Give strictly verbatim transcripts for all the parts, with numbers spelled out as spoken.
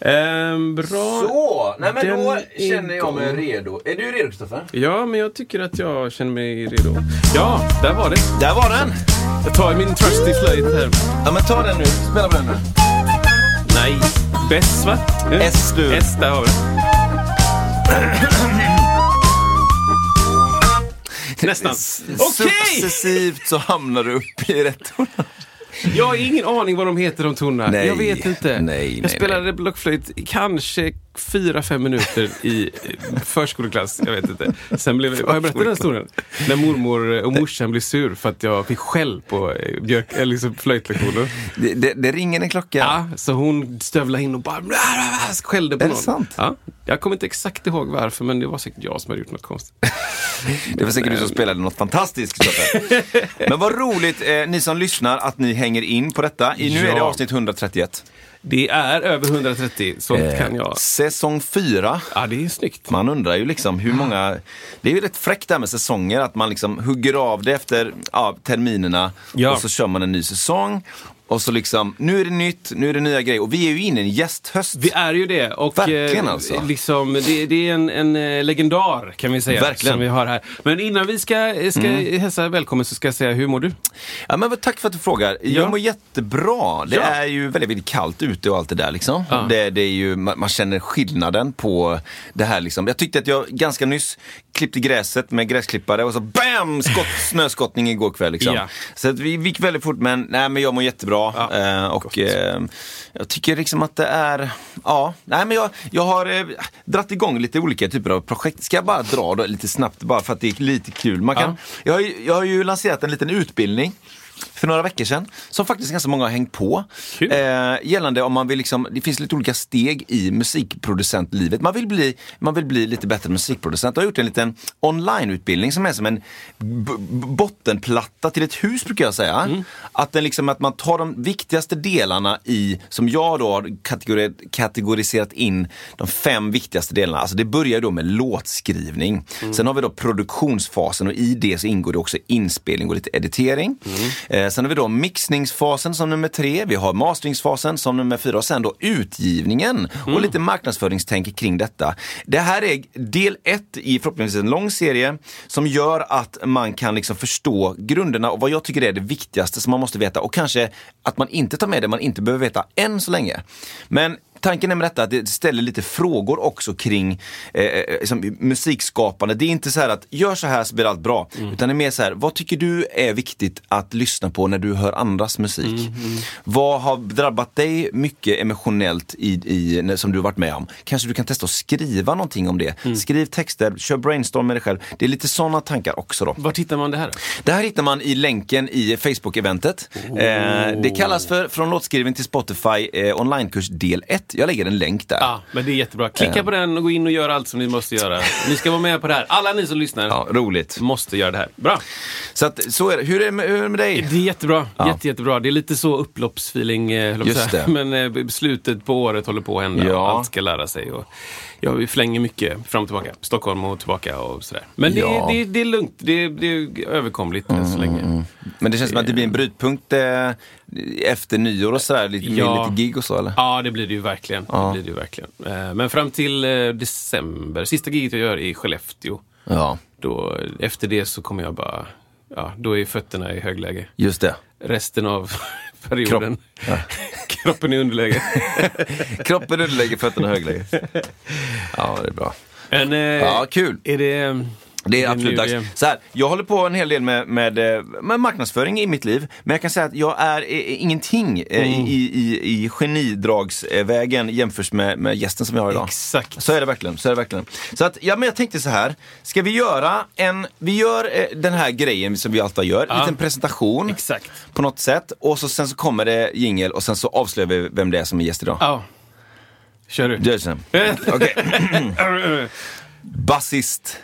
Ehm, bra. Så, nej men den då känner jag mig redo. Är du redo, Kristoffer? Ja, men jag tycker att jag känner mig redo. Ja, där var det. Där var den. Jag tar min trusty flöjt här. Ja, men ta den nu. Spela på den nu. Nej, bäst va? Ja. S du. S, där har vi det. Nästan. Okej! Successivt så hamnar du upp i rätt ton. Jag har ingen aning vad de heter, de tonerna. Nej, jag vet inte. Nej, jag nej, spelade nej. blockflöjt kanske fyra fem minuter i förskoleklass. Jag vet inte. Sen blev, har jag berättat den historien? När mormor och morsan blev sur för att jag fick skäll på björk, eller liksom flöjtlektioner. Det, det, det ringer en klocka. Ja, så hon stövlade in och bara skällde på någon. Är det sant? Ja. Jag kommer inte exakt ihåg varför, men det var säkert jag som hade gjort något konstigt. Det var säkert du som spelade något fantastiskt. Men vad roligt, eh, ni som lyssnar, att ni hänger in på detta. I, nu ja. är det avsnitt hundratrettioett. Det är över hundratrettio, så eh, kan jag. Säsong fyra. Ja, det är snyggt. Man undrar ju liksom hur många... Det är ju rätt fräckt där med säsonger, att man liksom hugger av det efter ja, terminerna. Ja. Och så kör man en ny säsong. Och så liksom, nu är det nytt, nu är det nya grejer. Och vi är ju inne i en gästhöst. Vi är ju det. Och verkligen alltså. Liksom, det, det är en, en legendar kan vi säga. Verkligen. Som vi har här. Men innan vi ska, ska mm. hälsa välkommen så ska jag säga, hur mår du? Ja, men tack för att du frågar. Jag ja. mår jättebra. Det ja. är ju väldigt, väldigt kallt ute och allt det där liksom. Ja. Det, det är ju, man, man känner skillnaden på det här liksom. Jag tyckte att jag ganska nyss klippte gräset med gräsklippare. Och så bam! Skott, snöskottning igår kväll liksom. Ja. Så att vi gick väldigt fort. Men, nej, men jag mår jättebra. Ja, uh, och uh, jag tycker liksom att det är ja, nej men jag, jag har uh, dratt igång lite olika typer av projekt. Ska jag bara dra då lite snabbt bara för att det är lite kul. Man kan, ja. jag, har ju, jag har ju lanserat en liten utbildning för några veckor sedan, som faktiskt ganska många har hängt på. Cool. Eh, gällande om man vill liksom, det finns lite olika steg i musikproducentlivet. Man vill bli, man vill bli lite bättre musikproducent. Jag har gjort en liten onlineutbildning som är som en b- bottenplatta till ett hus, brukar jag säga. Mm. Att, den liksom, att man tar de viktigaste delarna i, som jag då har kategori- kategoriserat in de fem viktigaste delarna. Alltså det börjar då med låtskrivning. Mm. Sen har vi då produktionsfasen, och i det så ingår det också inspelning och lite editering. Mm. Eh, sen har vi då mixningsfasen som nummer tre. Vi har masteringsfasen som nummer fyra. Och sen då utgivningen och mm. lite marknadsföringstänk kring detta. Det här är del ett i förhoppningsvis en lång serie som gör att man kan liksom förstå grunderna och vad jag tycker är det viktigaste som man måste veta. Och kanske att man inte tar med det man inte behöver veta än så länge. Men tanken är med detta att det ställer lite frågor också kring eh, liksom musikskapande. Det är inte så här att gör så här så blir allt bra. Mm. Utan det är mer så här, vad tycker du är viktigt att lyssna på när du hör andras musik? Mm. Mm. Vad har drabbat dig mycket emotionellt i, i, som du har varit med om? Kanske du kan testa att skriva någonting om det. Mm. Skriv texter, kör brainstorm med dig själv. Det är lite sådana tankar också då. Var hittar man det här? Det här hittar man i länken i Facebook-eventet. Oh. Eh, det kallas för Från låtskrivning till Spotify eh, onlinekurs del ett. Jag lägger en länk där. Ja, men det är jättebra. Klicka på den och gå in och gör allt som ni måste göra. Ni ska vara med på det här. Alla ni som lyssnar. Ja, roligt. Måste göra det här. Bra. Så att, så är det. Hur är det med, hur är det med dig? Det är jättebra. Ja. Jätte, jättebra. Det är lite så upploppsfeeling. Just det. Men slutet på året håller på att hända. Ja. Allt ska lära sig. Och jag flänger mycket fram och tillbaka. Stockholm och tillbaka och sådär. Men det, ja. det, det, det är lugnt. Det, det är överkomligt mm. så länge. Men det känns det... som att det blir en brytpunkt eh, efter nyår och sådär. Lite, ja. lite gig och så, eller? Ja, det blir det ju verkligen. Ja. Det blir det ju verkligen. Eh, men fram till eh, december. Sista giget jag gör är i Skellefteå. Ja. Då, efter det så kommer jag bara... Ja, då är fötterna i högläge. Just det. Resten av... perioden. Kropp. Ja. Kroppen i underläge. Kroppen i underläge, fötterna i högläge. Ja, det är bra. En, eh, ja, kul. Är det... Det är absolut dags. Så här, jag håller på en hel del med, med, med marknadsföring i mitt liv. Men jag kan säga att jag är i, ingenting mm. i, i, i genidragsvägen jämfört med, med gästen som jag har idag. Exakt. Så är det verkligen. Så, är det verkligen. Så att, ja, men jag tänkte så här. Ska vi göra en... Vi gör eh, den här grejen som vi alltid gör. Ja. En liten presentation. Exakt. På något sätt. Och så, sen så kommer det jingel. Och sen så avslöjar vi vem det är som är gäst idag. Ja. Kör du. Okej. Okay. Bassist.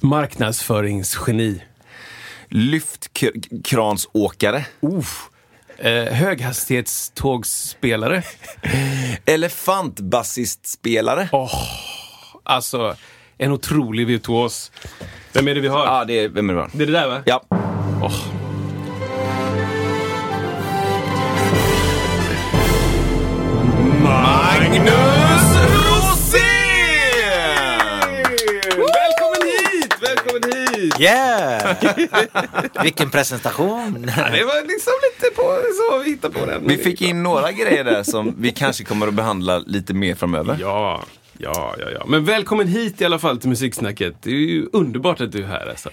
Marknadsföringsgeni. Lyftkransåkare. Eh, höghastighetstågsspelare. Elefantbassistspelare. Oh, alltså, en otrolig virtuos. Vem är det vi har? Ja, ah, det är vem är det, det är det där, va? Ja. Oh. Magnus Rosén! Välkommen hit! Välkommen hit! Yeah! Vilken presentation! Ja, det var liksom lite på så vi hittade på den. Vi fick in några grejer där som vi kanske kommer att behandla lite mer framöver. Ja, ja, ja, ja. Men välkommen hit i alla fall till Musiksnacket. Det är ju underbart att du är här, alltså.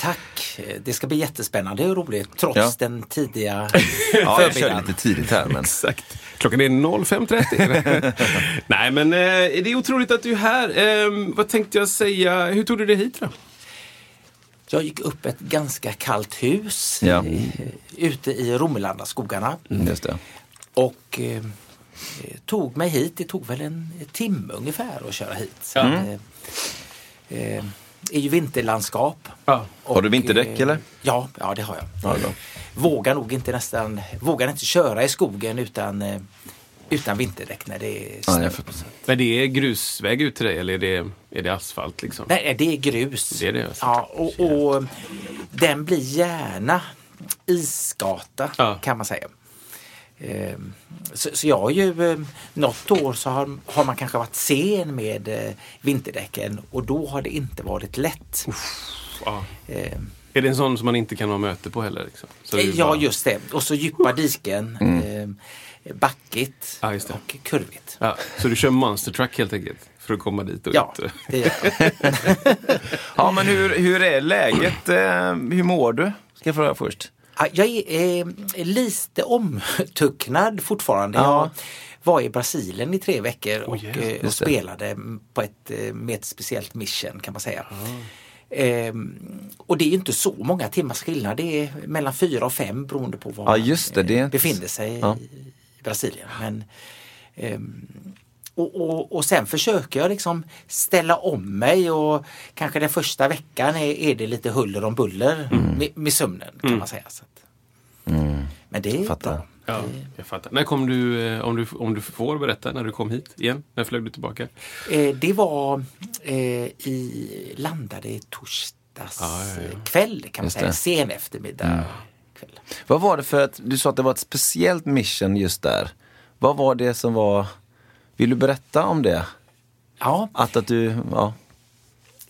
Tack, det ska bli jättespännande och roligt trots ja. den tidiga förmiddagen. Ja, jag kör lite tidigt här. Men... Exakt. Klockan är noll fem trettio. Nej, men eh, det är otroligt att du är här. Eh, vad tänkte jag säga? Hur tog du dig hit då? Jag gick upp ett ganska kallt hus ja. i, ute i Romelandaskogarna. Mm, just det. Och eh, tog mig hit. Det tog väl en timme ungefär att köra hit. Så mm. att, eh, är ju vinterlandskap. Ja. Och, har du vinterdäck eller? Ja, ja det har jag. Ja, då. Vågar nog inte nästan vågar inte köra i skogen utan utan vinterdäck när det är snö. Ja, men det är grusväg ut till dig eller är det är det asfalt liksom? Nej, det är grus. Det är det. Ja, och, och den blir gärna isgata ja. kan man säga. Så, så jag har ju något år så har, har man kanske varit sen med eh, vinterdäcken och då har det inte varit lätt. Uff, ah. eh, är det en sån som man inte kan ha möte på heller? Liksom? Så ja, bara... just det. Och så djupa diken, mm. eh, backigt ah, och kurvigt. Ah, så du kör monster truck helt enkelt? För att komma dit och ja, ut. Det gör jag. Ja, men hur, hur är läget? Hur mår du? Ska jag fråga först? Jag är eh, lite omtucknad fortfarande. Ja. Jag var i Brasilien i tre veckor och, oh, yes. eh, och spelade på ett, med ett speciellt mission kan man säga. Oh. Eh, och det är ju inte så många timmars skillnad. Det är mellan fyra och fem beroende på var ja, just det, man eh, det är... befinner sig ja. i Brasilien. Men, eh, och, och, och sen försöker jag liksom ställa om mig och kanske den första veckan är, är det lite huller om buller mm. med, med sömnen kan mm. man säga. Så att. Mm. Men det är fattar. bra. Ja, jag fattar. När kom du, om du, om du får berätta, när du kom hit igen? När flög du tillbaka? Eh, det var eh, i, landade i torsdags ah, ja, ja. kväll kan man just säga. Det. Sen eftermiddag mm. kväll. Vad var det för att, du sa att det var ett speciellt mission just där. Vad var det som var... Vill du berätta om det? Ja. Att, att du, ja.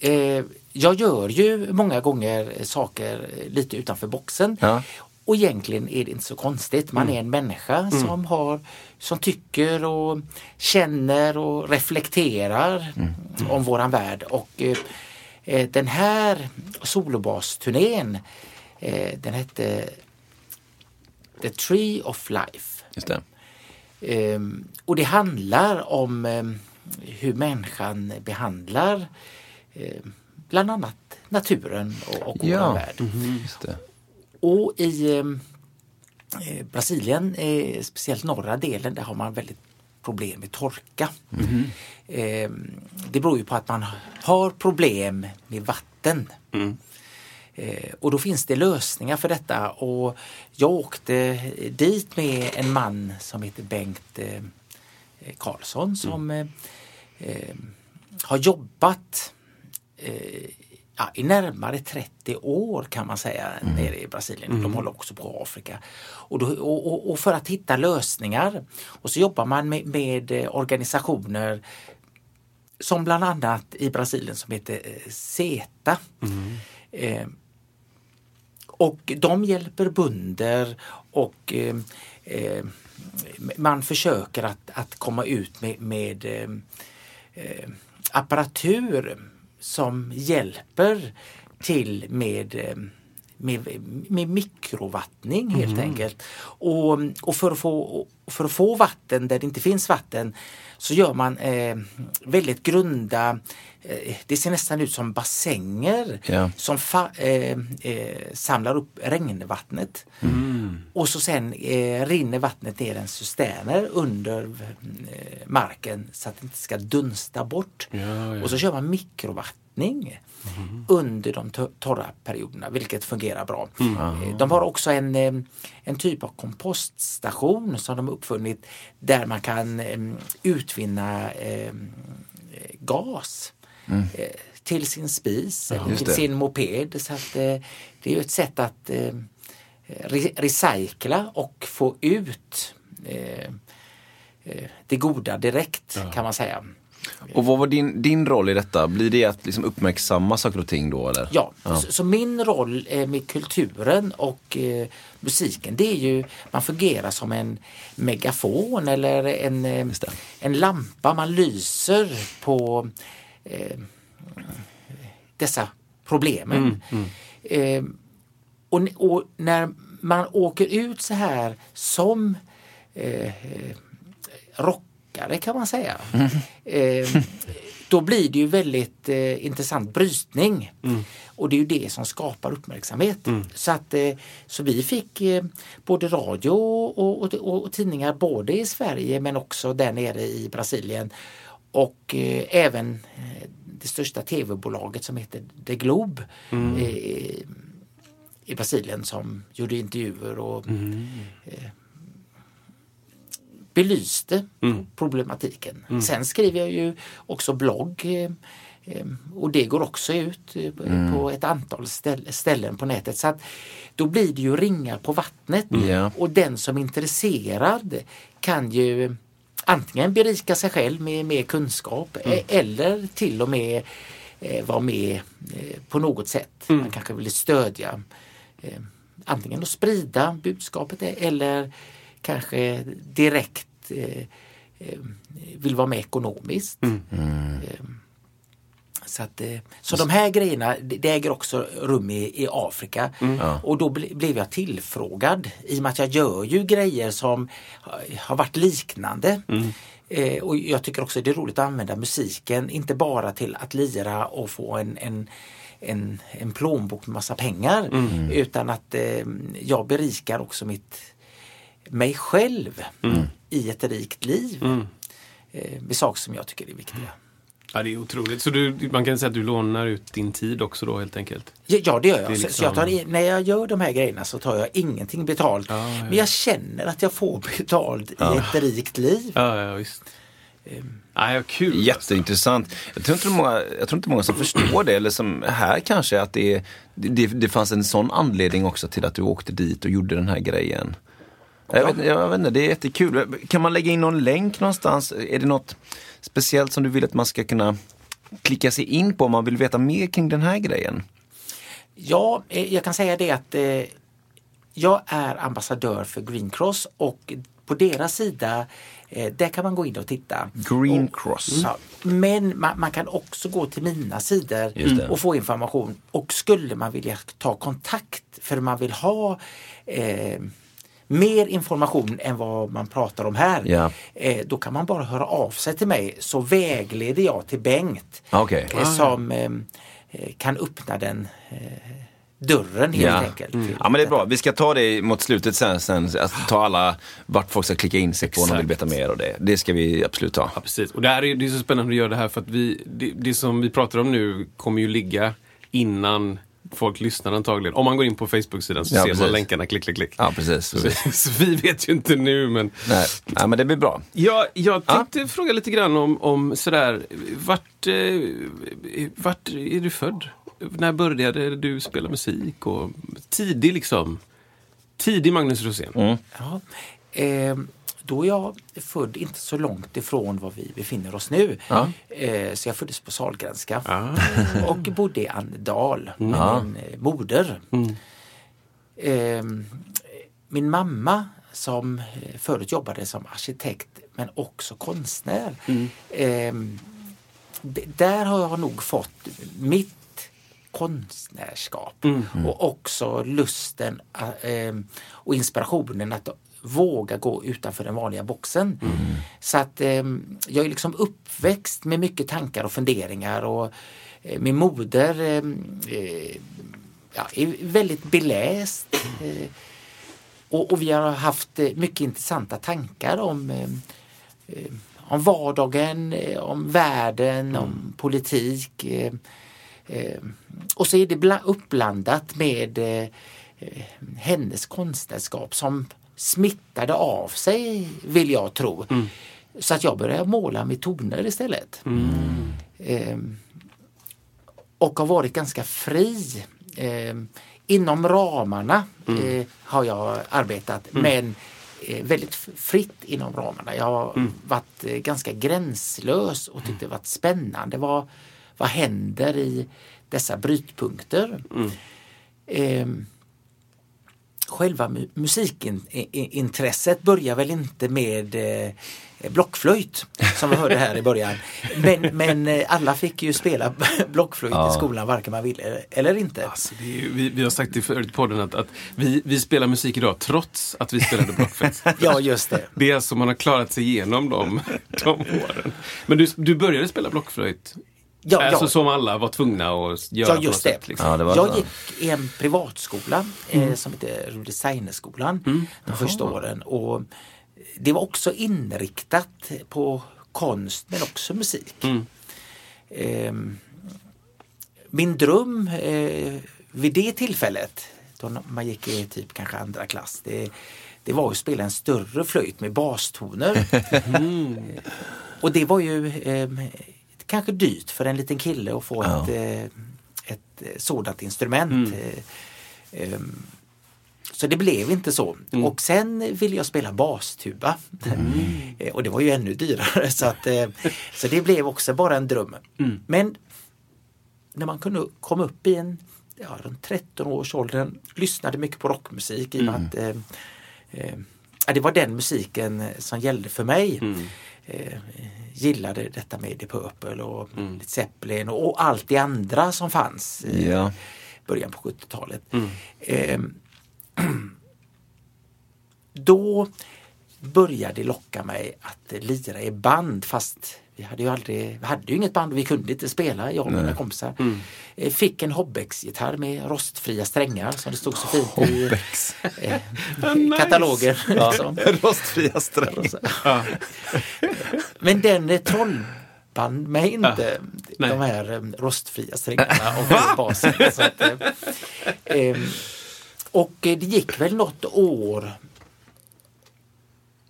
Eh, jag gör ju många gånger saker lite utanför boxen. Ja. Och egentligen är det inte så konstigt. Man mm. är en människa mm. som har, som tycker och känner och reflekterar mm. Mm. om våran värld. Och eh, den här solobasturnén, eh, den hette The Tree of Life. Just det. Um, och det handlar om um, hur människan behandlar um, bland annat naturen och, och ja. vår värld. Mm, just det. Och i um, Brasilien, eh, speciellt norra delen, där har man väldigt problem med torka. Mm. Um, det beror ju på att man har problem med vatten. Mm. Och då finns det lösningar för detta och jag åkte dit med en man som heter Bengt Karlsson som mm. har jobbat i närmare trettio år kan man säga mm. nere i Brasilien. Mm. De håller också på Afrika. Och, då, och, och för att hitta lösningar och så jobbar man med, med organisationer som bland annat i Brasilien som heter Zeta. Mm. Och de hjälper bönder och eh, eh, man försöker att, att komma ut med, med eh, apparatur som hjälper till med, med, med mikrovattning helt mm. enkelt. Och, och för att få, för att få vatten där det inte finns vatten så gör man eh, väldigt grunda, eh, det ser nästan ut som bassänger yeah. som fa, eh, eh, samlar upp regnvattnet. Mm. Och så sen eh, rinner vattnet ner en cisterner under eh, marken så att det inte ska dunsta bort. Yeah, yeah. Och så kör man mikrovattning mm. under de torra perioderna, vilket fungerar bra. Mm. De har också en, en typ av kompoststation som de har uppfunnit där man kan utvinna eh, gas mm. till sin spis ja, eller till sin moped. Så att, eh, det är ju ett sätt att eh, re- recycla och få ut eh, det goda direkt ja. Kan man säga. Och vad var din, din roll i detta? Blir det att liksom uppmärksamma saker och ting då? Eller? Ja, ja. Så, så min roll eh, med kulturen och eh, musiken, det är ju, man fungerar som en megafon eller en, eh, en lampa. Man lyser på eh, dessa problemen. Mm, mm. Eh, och, och när man åker ut så här som eh, rock det kan man säga. Mm. Eh, då blir det ju väldigt eh, intressant brytning. Mm. Och det är ju det som skapar uppmärksamhet. Mm. Så, att, eh, så vi fick eh, både radio och, och, och, och tidningar både i Sverige men också där nere i Brasilien. Och eh, även det största tv-bolaget som heter The Globo mm. eh, i Brasilien som gjorde intervjuer och mm. eh, belyste mm. problematiken. Mm. Sen skriver jag ju också blogg eh, och det går också ut eh, mm. på ett antal ställ- ställen på nätet. Så att då blir det ju ringar på vattnet mm. och den som är intresserad kan ju antingen berika sig själv med mer kunskap mm. eh, eller till och med eh, vara med eh, på något sätt. Mm. Man kanske vill stödja eh, antingen att sprida budskapet eller kanske direkt eh, vill vara med ekonomiskt. Mm. Mm. Så, att, så de här grejerna, det äger också rum i, i Afrika. Mm. Ja. Och då ble, blev jag tillfrågad i och med att jag gör ju grejer som har varit liknande. Mm. Eh, och jag tycker också det är roligt att använda musiken, inte bara till att lira och få en... en en, en plånbok med massa pengar. Mm. Utan att eh, jag berikar också mitt... mig själv mm. i ett rikt liv mm. eh, med saker som jag tycker är viktiga. Ja, det är otroligt. Så du, man kan säga att du lånar ut din tid också då helt enkelt? Ja, ja det gör jag. Det liksom... så jag tar, när jag gör de här grejerna så tar jag ingenting betalt. Ah, ja. Men jag känner att jag får betalt ah. i ett rikt liv. Ah, ja, visst. Um, ah, ja, kul. Jätteintressant. Jag tror inte många, jag tror inte många som förstår det. Eller som här kanske att det, det, det fanns en sån anledning också till att du åkte dit och gjorde den här grejen. Jag vet, jag vet inte, det är jättekul. Kan man lägga in någon länk någonstans? Är det något speciellt som du vill att man ska kunna klicka sig in på om man vill veta mer kring den här grejen? Ja, jag kan säga det att eh, jag är ambassadör för Green Cross och på deras sida, eh, där kan man gå in och titta. Green och, Cross. Ja, men man, man kan också gå till mina sidor och få information. Och skulle man vilja ta kontakt för man vill ha... Eh, mer information än vad man pratar om här yeah. eh, då kan man bara höra av sig till mig så vägleder jag till Bengt okay. eh, som eh, kan öppna den eh, dörren helt yeah. enkelt. Mm. Ja, men det är bra, vi ska ta det mot slutet sen, sen att ta alla vart folk ska klicka in sig på när de vill veta mer och det, det ska vi absolut ta. Ja, precis. Och det här är, det är så spännande att göra det här för att vi, det, det som vi pratar om nu kommer ju ligga innan folk lyssnar antagligen. Om man går in på Facebook-sidan så ja, ser precis. Man länkarna klick, klick, klick. Ja, precis. Så, så vi vet ju inte nu, men... Nej, ja, men det blir bra. Ja, jag tänkte ja. fråga lite grann om, om sådär, vart, eh, vart är du född? När började du spela musik? Och tidig liksom. Tidig Magnus Rosén. Mm. Ja, eh, då är jag född inte så långt ifrån var vi befinner oss nu. Ja. Eh, så jag föddes på Sahlgrenska. Ah. Och bodde i Annedal med ja. min moder. Mm. Eh, min mamma som förut jobbade som arkitekt men också konstnär. Mm. Eh, där har jag nog fått mitt konstnärskap mm. Mm. och också lusten äh, och inspirationen att våga gå utanför den vanliga boxen. Mm. Så att äh, jag är liksom uppväxt med mycket tankar och funderingar och äh, min moder äh, äh, ja, är väldigt beläst äh, och, och vi har haft mycket intressanta tankar om äh, äh, om vardagen, om världen, mm. om politik. Eh, eh, och så är det bla- uppblandat med eh, hennes konstnärskap som smittade av sig, vill jag tro. Mm. Så att jag började måla med toner istället. Mm. Eh, och har varit ganska fri. Eh, inom ramarna mm. eh, har jag arbetat, mm. men väldigt fritt inom ramarna. Jag har mm. varit ganska gränslös och tyckte det var spännande. Vad, vad händer i dessa brytpunkter? Mm. Eh, själva mu- musikintresset börjar väl inte med eh, blockflöjt som vi hörde här i början. Men, men alla fick ju spela blockflöjt ja. i skolan, varken man ville eller inte. Alltså, det är ju, vi, vi har sagt i förut podden att, att vi, vi spelar musik idag trots att vi spelade blockflöjt. Ja, just det. Det är som man har klarat sig igenom de, de åren. Men du, du började spela blockflöjt. Ja, alltså jag, som alla var tvungna att göra ja, just på något det. Sätt, liksom. Ja, det var jag så. Gick i en privatskola mm. eh, som heter Designerskolan mm. de första Aha. åren. Och det var också inriktat på konst men också musik. Mm. Eh, min dröm eh, vid det tillfället, då man gick i typ kanske andra klass, det, det var att spela en större flöjt med bastoner. Mm. eh, och det var ju... Eh, kanske dyrt för en liten kille att få ja. ett, ett sådant instrument. Mm. Så det blev inte så. Mm. Och sen ville jag spela bastuba. Mm. Och det var ju ännu dyrare. Så, att, så det blev också bara en dröm. Mm. Men när man kunde komma upp i en ja, tretton års åldern lyssnade mycket på rockmusik i och med mm. att ja, det var den musiken som gällde för mig. Mm. Eh, gillade detta med Deep Purple och mm. Zeppelin och, och allt det andra som fanns i yeah. början på sjuttiotalet. Mm. Eh, då började det locka mig att lira i band, fast vi hade ju aldrig, vi hade ju inget band och vi kunde inte spela, jag och mina kompisar. Mm. Eh, fick en Hobex-gitarr med rostfria strängar som det stod så fint i eh, katalogen. Nice. Liksom. Ja, rostfria strängar. Ja. Men den är trollband med inte ja. de här eh, rostfria strängarna och basen. Så att, eh, eh, och det gick väl något år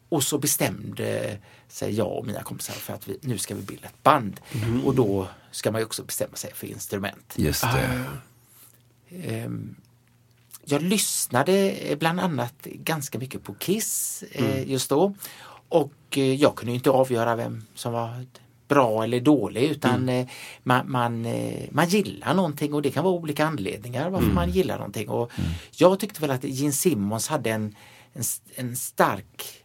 och så bestämde sig jag och mina kompisar för att vi, nu ska vi bilda ett band. Mm. Och då ska man ju också bestämma sig för instrument. Just det. Uh, jag lyssnade bland annat ganska mycket på Kiss mm. uh, just då. Och uh, jag kunde ju inte avgöra vem som var bra eller dålig, utan mm. uh, man, man, uh, man gillar någonting och det kan vara olika anledningar varför mm. man gillar någonting. Och mm. jag tyckte väl att Gene Simmons hade en, en, en stark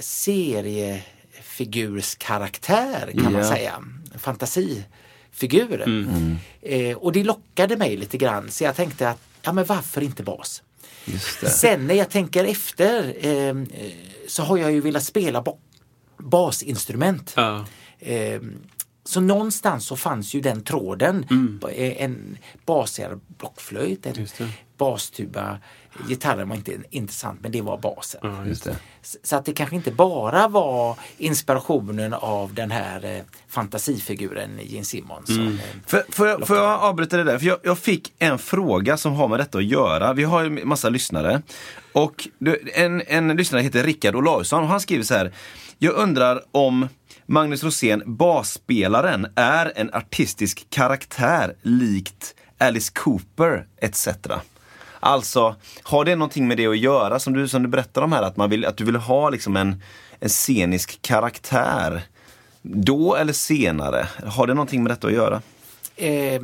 seriefigurskaraktär kan yeah. man säga, fantasifigur mm. Mm. Eh, och det lockade mig lite grann, så jag tänkte att ja, men varför inte bas? Just det. Sen när jag tänker efter eh, så har jag ju velat spela ba- basinstrument uh. eh, så någonstans så fanns ju den tråden mm. en basigare blockflöjt, en bastuba. Gitarren var inte intressant, men det var basen. Ja, just det. Så att det kanske inte bara var inspirationen av den här eh, fantasifiguren Gene Simmons. Mm. För, för, jag, för jag avbryta det där, för jag, jag fick en fråga som har med detta att göra. Vi har en massa lyssnare. Och en, en lyssnare heter Rickard Olausson och han skriver så här: jag undrar om Magnus Rosén, basspelaren, är en artistisk karaktär likt Alice Cooper et cetera. Alltså, har det någonting med det att göra som du, som du berättar om här, att, man vill, att du vill ha liksom en, en scenisk karaktär då eller senare? Har det någonting med detta att göra? Eh,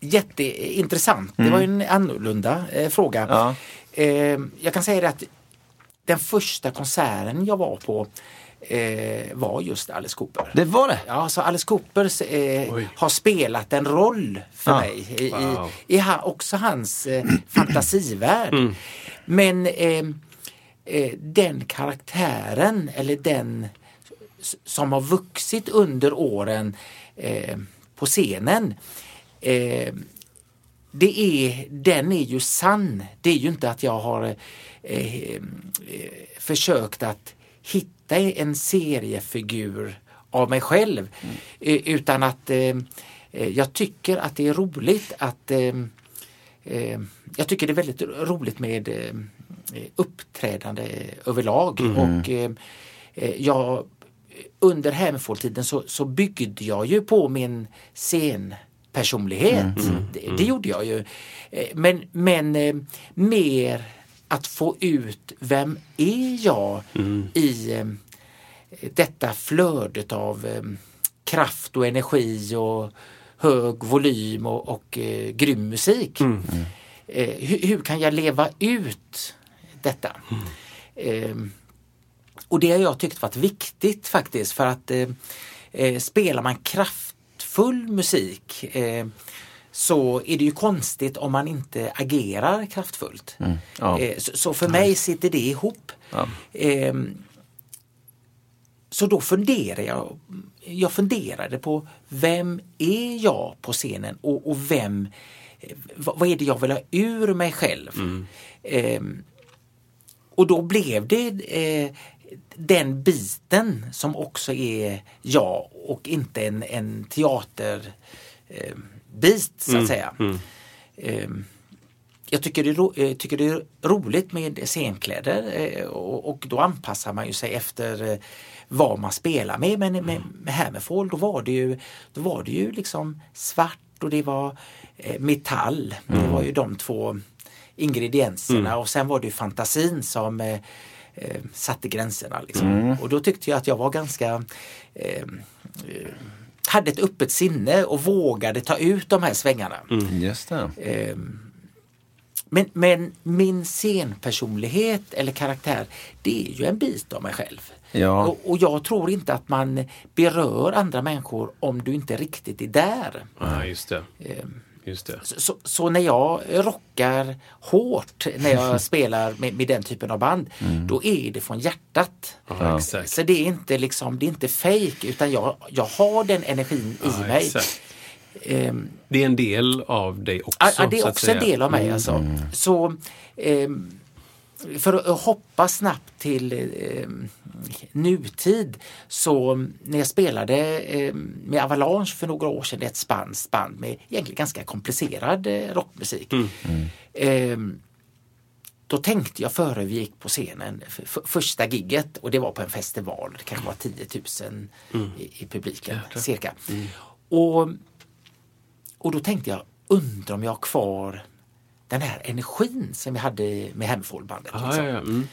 jätteintressant. Mm. Det var ju en annorlunda eh, fråga. Ja. Eh, jag kan säga det att den första konserten jag var på eh, var just Alice Cooper. Det var det? Ja, så Alice Cooper eh, har spelat en roll för ah. mig i, wow. i, i ha, också hans eh, fantasivärld. Mm. Men eh, eh, den karaktären eller den som har vuxit under åren eh, på scenen eh, det är, den är ju sann. Det är ju inte att jag har eh, eh, försökt att hitta en seriefigur av mig själv mm. eh, utan att eh, jag tycker att det är roligt att eh, eh, jag tycker det är väldigt roligt med eh, uppträdande överlag mm. och eh, jag under hemfålltiden så, så byggde jag ju på min scenpersonlighet. Mm, mm, det, det gjorde jag ju. Men, men eh, mer att få ut vem är jag mm. i eh, detta flödet av eh, kraft och energi och hög volym och, och eh, grym musik. Mm, mm. Eh, hur, hur kan jag leva ut detta? Mm. Eh, Och det har jag tyckt varit viktigt faktiskt, för att eh, eh, spelar man kraftfull musik eh, så är det ju konstigt om man inte agerar kraftfullt. Mm. Ja. Eh, så, så för mig sitter det ihop. Ja. Eh, så då funderar jag, jag funderade på vem är jag på scenen och, och vem, eh, vad, vad är det jag vill ha ur mig själv? Mm. Eh, och då blev det... Eh, den biten som också är jag och inte en, en teaterbit eh, så att mm, säga. Mm. Eh, jag tycker det, ro, eh, tycker det är roligt med scenkläder eh, och, och då anpassar man ju sig efter eh, vad man spelar med. Men mm. med, med Hammerfall då var det ju, då var det ju liksom svart och det var eh, metall. Mm. Det var ju de två ingredienserna mm. och sen var det ju fantasin som... Eh, satte gränserna liksom. Mm. Och då tyckte jag att jag var ganska eh, hade ett öppet sinne och vågade ta ut de här svängarna. Mm, just det. Eh, men, men min scenpersonlighet eller karaktär, det är ju en bit av mig själv. Ja. Och, och jag tror inte att man berör andra människor om du inte riktigt är där. Ja, just det. Eh, Just det. Så, så, så när jag rockar hårt, när jag spelar med, med den typen av band, mm. då är det från hjärtat. Ja, så, så det är inte liksom, det är inte fake, utan jag, jag har den energin i ja, mig. Um, det är en del av dig också. Ja, det är så också att säga. En del av mig. Alltså. Mm. Så um, för att hoppa snabbt till um, nutid, så när jag spelade eh, med Avalanche för några år sedan, ett spanskt band med egentligen ganska komplicerad eh, rockmusik mm. Mm. Eh, då tänkte jag före vi gick på scenen f- f- första gigget, och det var på en festival, det kanske var tio tusen mm. i, i publiken ja, cirka mm. och, och då tänkte jag, undrar om jag har kvar den här energin som vi hade med hemfallbandet ah, liksom. ja, ja. Mm.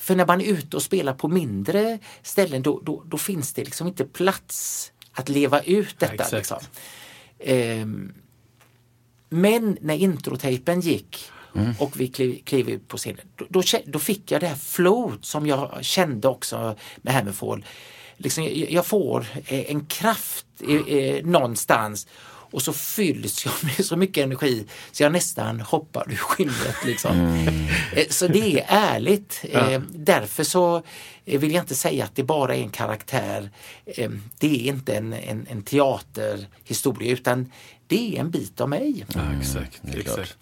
För när man är ute och spelar på mindre ställen, då, då, då finns det liksom inte plats att leva ut detta. Ja, liksom. ehm, men när introtejpen gick mm. och vi klev, klev ut på scenen, då, då, då fick jag det här flowet som jag kände också med Hammerfall. Liksom, jag, jag får en kraft eh, eh, någonstans. Och så fylls jag med så mycket energi så jag nästan hoppar ur skinnet liksom. Mm. Så det är ärligt. Ja. Därför så vill jag inte säga att det bara är en karaktär. Det är inte en, en, en teaterhistoria, utan det är en bit av mig. Ja, exakt. Mm. exakt.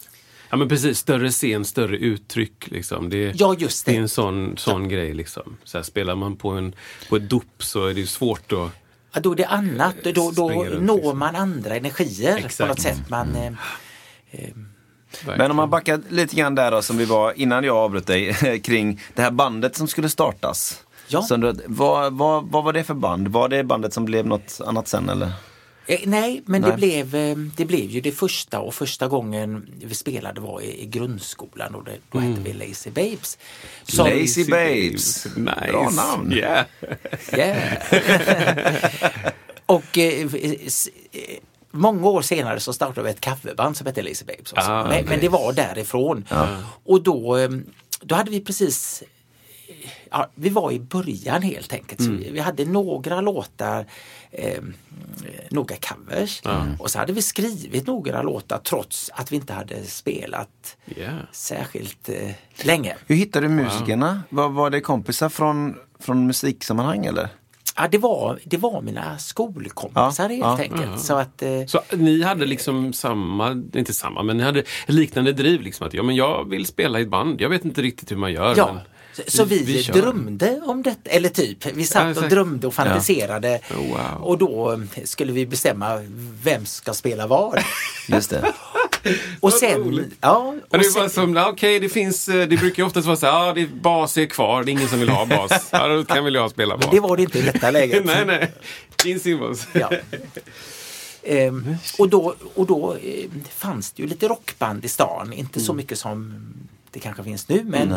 Ja, men precis. Större scen, större uttryck liksom. Det är, ja, just det. Det är en sån, sån ja. grej liksom. Så här, spelar man på, en, på ett dop så är det ju svårt att... Ja, då är det annat. Då, då når man andra energier. Exakt. På något sätt. Man, mm. eh, Men om man backar lite grann där då, som vi var innan jag avbröt dig, kring det här bandet som skulle startas. Ja. Så, vad, vad, vad var det för band? Var det bandet som blev något annat sen eller? Eh, nej, men nej. Det, blev, det blev ju det första, och första gången vi spelade var i, i grundskolan, och det, då hette mm. vi Lazy Babes. Som, Lazy Babes! Nice. Bra namn! Yeah! yeah. och eh, många år senare så startade vi ett coverband som hette Lazy Babes också. Ah, men, nice. men det var därifrån. Ah. Och då, då hade vi precis ja, vi var i början helt enkelt. Mm. Vi, vi hade några låtar, eh, några covers. Mm. Och så hade vi skrivit några låtar trots att vi inte hade spelat yeah. särskilt eh, länge. Hur hittade du musikerna? Wow. Var, var det kompisar från, från musiksammanhang eller? Ja, det var, det var mina skolkompisar ja, helt ja, enkelt. Ja, ja. Så, att, eh, så ni hade liksom samma, inte samma, men ni hade liknande driv liksom att ja, men jag vill spela i ett band, jag vet inte riktigt hur man gör. Ja, men, så vi, vi, vi drömde om det, eller typ, vi satt ja, och drömde och fantiserade ja. Oh, wow. Och då skulle vi bestämma vem ska spela var. Just det. Och sen, ja, och det var som, okej, okay, det finns, det brukar ju oftast vara så här, ja, det är bas är kvar, det är ingen som vill ha bas. Ja, då kan väl jag spela bas. Men det var det inte i detta läget. nej, nej, Gene Simmons. Ja. Ehm, och då, och då eh, fanns det ju lite rockband i stan, inte mm. så mycket som det kanske finns nu, men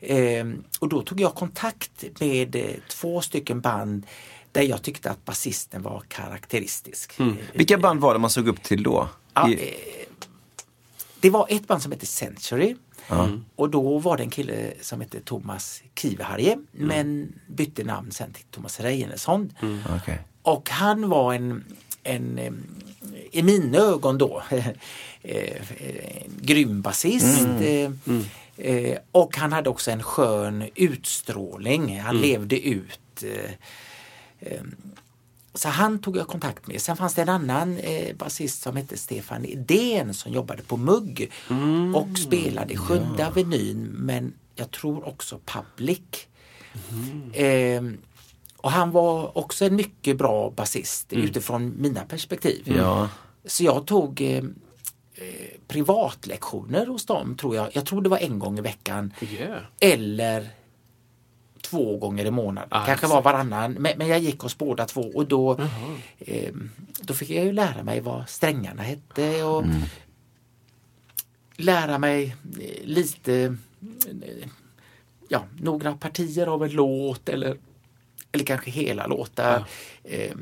ehm, och då tog jag kontakt med eh, två stycken band där jag tyckte att basisten var karaktäristisk. Mm. Vilka band var det man såg upp till då? Ja, I- det var ett band som hette Century. Mm. Och då var det en kille som hette Thomas Kiveharje. Mm. Men bytte namn sen till Thomas Reinersson. Mm. Okay. Och han var en, en i mina ögon då, grym basist. Mm. Mm. Och han hade också en skön utstrålning. Han mm. levde ut. Så han tog jag kontakt med. Sen fanns det en annan eh, basist som hette Stefan Idén som jobbade på Mugg mm. och spelade Sjunde ja. Avenyn, men jag tror också Public. Mm. Eh, och han var också en mycket bra basist mm. utifrån mina perspektiv. Ja. Så jag tog eh, privatlektioner hos dem, tror jag. Jag tror det var en gång i veckan. Yeah. Eller två gånger i månaden. Ah, Kanske exakt. Var varannan. Men, men jag gick hos båda två. Och då, eh, då fick jag ju lära mig vad strängarna hette. Och mm. lära mig lite ja, några partier av en låt. Eller, eller kanske hela låtar. Ja. Eh,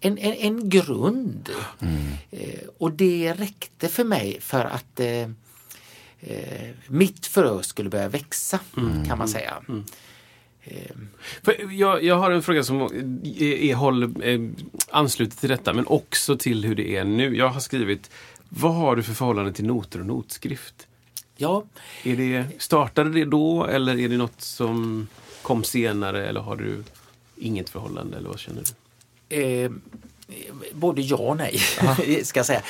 en, en, en grund. Mm. Eh, och det räckte för mig för att eh, Eh, mitt frö skulle börja växa mm. kan man säga. Mm. Eh. Jag, jag har en fråga som är, är, håller, är anslutet till detta men också till hur det är nu. Jag har skrivit, vad har du för förhållande till noter och notskrift? Ja. Är det, startade det då eller är det något som kom senare eller har du inget förhållande eller vad känner du? Eh. Både ja och nej, ska jag säga.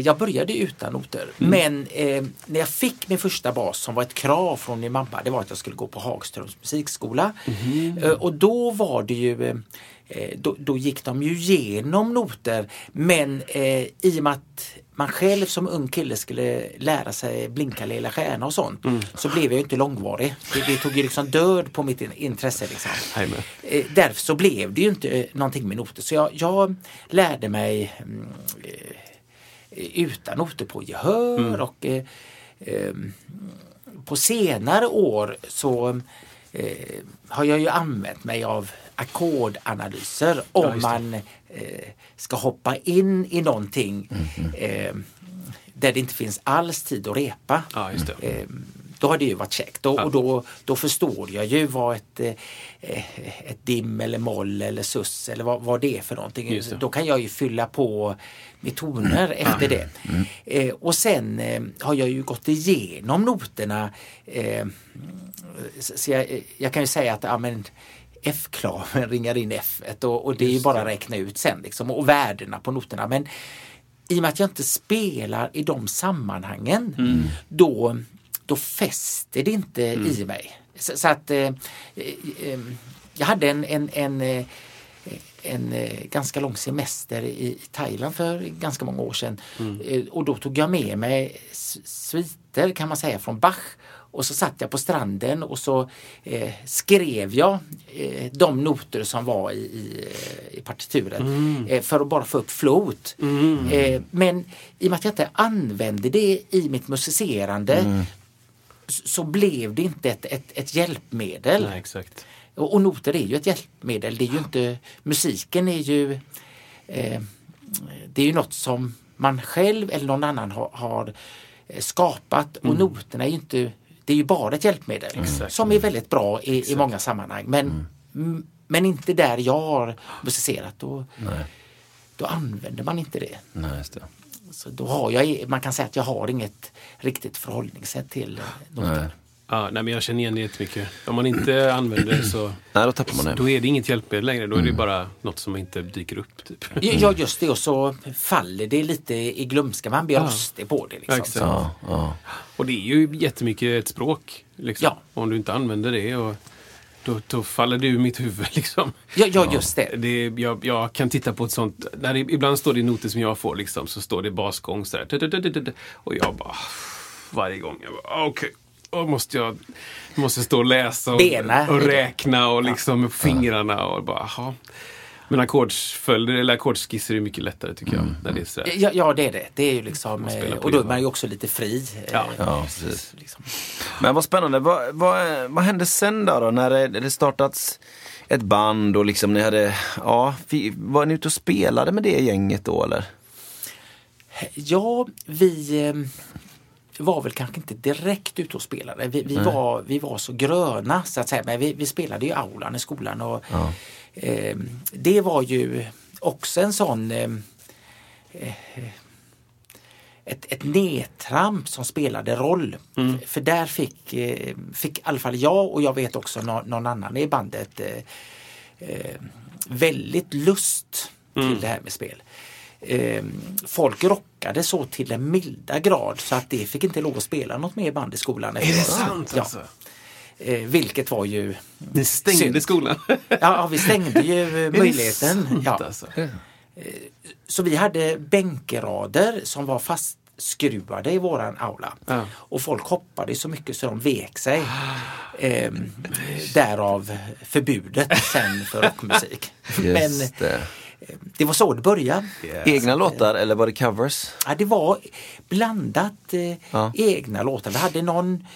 Jag började utan noter. Mm. Men eh, när jag fick min första bas som var ett krav från min mamma, det var att jag skulle gå på Hagströms musikskola. Mm. Eh, och då var det ju, eh, då, då gick de ju igenom noter. Men eh, i och med att man själv som ung kille skulle lära sig blinka lilla stjärna och sånt mm. så blev jag ju inte långvarig. Det, det tog ju liksom död på mitt intresse liksom. Eh, därför så blev det ju inte någonting med noter. Så jag, jag lärde mig eh, utan noter på gehör mm. och eh, eh, på senare år så eh, har jag ju använt mig av ackordanalyser om ja, man eh, ska hoppa in i någonting mm-hmm. eh, där det inte finns alls tid att repa. Ja, just det. Eh, då har det ju varit käckt och, ja. och då, då förstår jag ju vad ett, eh, ett dim eller moll eller sus eller vad, vad det är för någonting. Då kan jag ju fylla på med toner mm. efter det. Mm. Eh, och sen eh, har jag ju gått igenom noterna eh, så jag, jag kan ju säga att ja, men F-klaven ringar in F ett och, och det Just är ju bara att räkna ut sen liksom, och värdena på noterna. Men i och med att jag inte spelar i de sammanhangen mm. då, då fäster det inte mm. i mig. Så, så att eh, eh, jag hade en, en, en, en, en ganska lång semester i, i Thailand för ganska många år sedan mm. eh, och då tog jag med mig sviter kan man säga från Bach. Och så satt jag på stranden och så eh, skrev jag eh, de noter som var i, i, i partituret mm. eh, för att bara få upp flowet. Mm. Eh, men i och med att jag inte använde det i mitt musicerande mm. så, så blev det inte ett, ett, ett hjälpmedel. Nej, exakt. Och, och noter är ju ett hjälpmedel. Det är ju inte, musiken är ju, eh, det är ju något som man själv eller någon annan har, har skapat och mm. noterna är ju inte. det är ju bara ett hjälpmedel mm. som är väldigt bra i, mm. i många sammanhang. Men, mm. men inte där jag har musicerat. Då, då använder man inte det. Nej, just det. Så då har jag, man kan säga att jag har inget riktigt förhållningssätt till något. Ja, nej, men jag känner igen det jättemycket. Om man inte använder det så... Nej, då tappar man det. Då är det inget hjälpmedel längre. Då är det bara något som inte dyker upp, typ. Ja, just det. Och så faller det lite i glömska. Man blir ja. Ostig på det, liksom. Exakt. Ja, ja. Och det är ju jättemycket ett språk, liksom. Ja. Och om du inte använder det, och då, då faller det ur mitt huvud, liksom. Ja, ja just det. det jag, jag kan titta på ett sånt... När det, ibland står det noter som jag får, liksom, så står det basgång så där. Och jag bara... Varje gång, jag bara, okej. Okay. Och måste jag måste stå och läsa och, och räkna och liksom med fingrarna och bara, aha. Men ackordsföljder eller ackordsskisser är mycket lättare tycker jag. Mm. När det är så ja, ja, det är det. Det är ju liksom, och då är man ju också lite fri. Ja, ja precis. Liksom. Men vad spännande. Vad, vad, vad hände sen då, då när det startats ett band och liksom ni hade, ja, var ni ute och spelade med det gänget då eller? Ja, vi... var väl kanske inte direkt ute och spelade. Vi, vi, var, vi var så gröna så att säga. Men vi, vi spelade ju aulan i skolan. Och, ja. eh, det var ju också en sån... Eh, ett, ett nedtramp som spelade roll. Mm. För, för där fick, eh, fick i alla fall jag och jag vet också no, någon annan i bandet eh, eh, väldigt lust till mm. det här med spel. Eh, folk rockade så till en milda grad så att det fick inte lov att spela något mer band i skolan. Är det sant ja. Alltså? Eh, vilket var ju... Ni stängde synd. Skolan? ja, ja, vi stängde ju möjligheten. Sant, ja. Alltså? Eh, så vi hade bänkrader som var fastskruvade i våran aula. Ah. Och folk hoppade så mycket så de vek sig. Eh, därav förbudet sen för rockmusik. Just Men, det. Det var så det började. Yes. Egna låtar eller var det covers? Ja, det var blandat eh, ja. Egna låtar. Vi hade någon,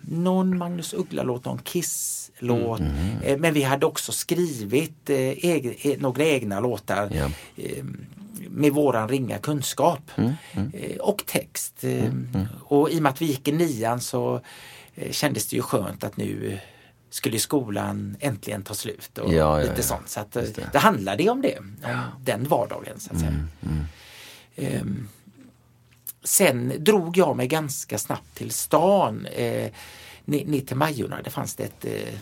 någon Magnus Uggla-låt, någon Kiss-låt. Mm. Eh, men vi hade också skrivit eh, eg- några egna låtar yeah. eh, med våran ringa kunskap. Mm. Mm. Eh, och text. Eh, mm. Mm. Och i och med att vi gick i nian så eh, kändes det ju skönt att nu... skulle skolan äntligen ta slut och ja, lite ja, ja. Sånt. Så att det. det handlade om det. Om ja. Den vardagen så att mm, säga. Mm. Um, sen drog jag mig ganska snabbt till stan. Uh, ner till Majorna. Det fanns det ett uh,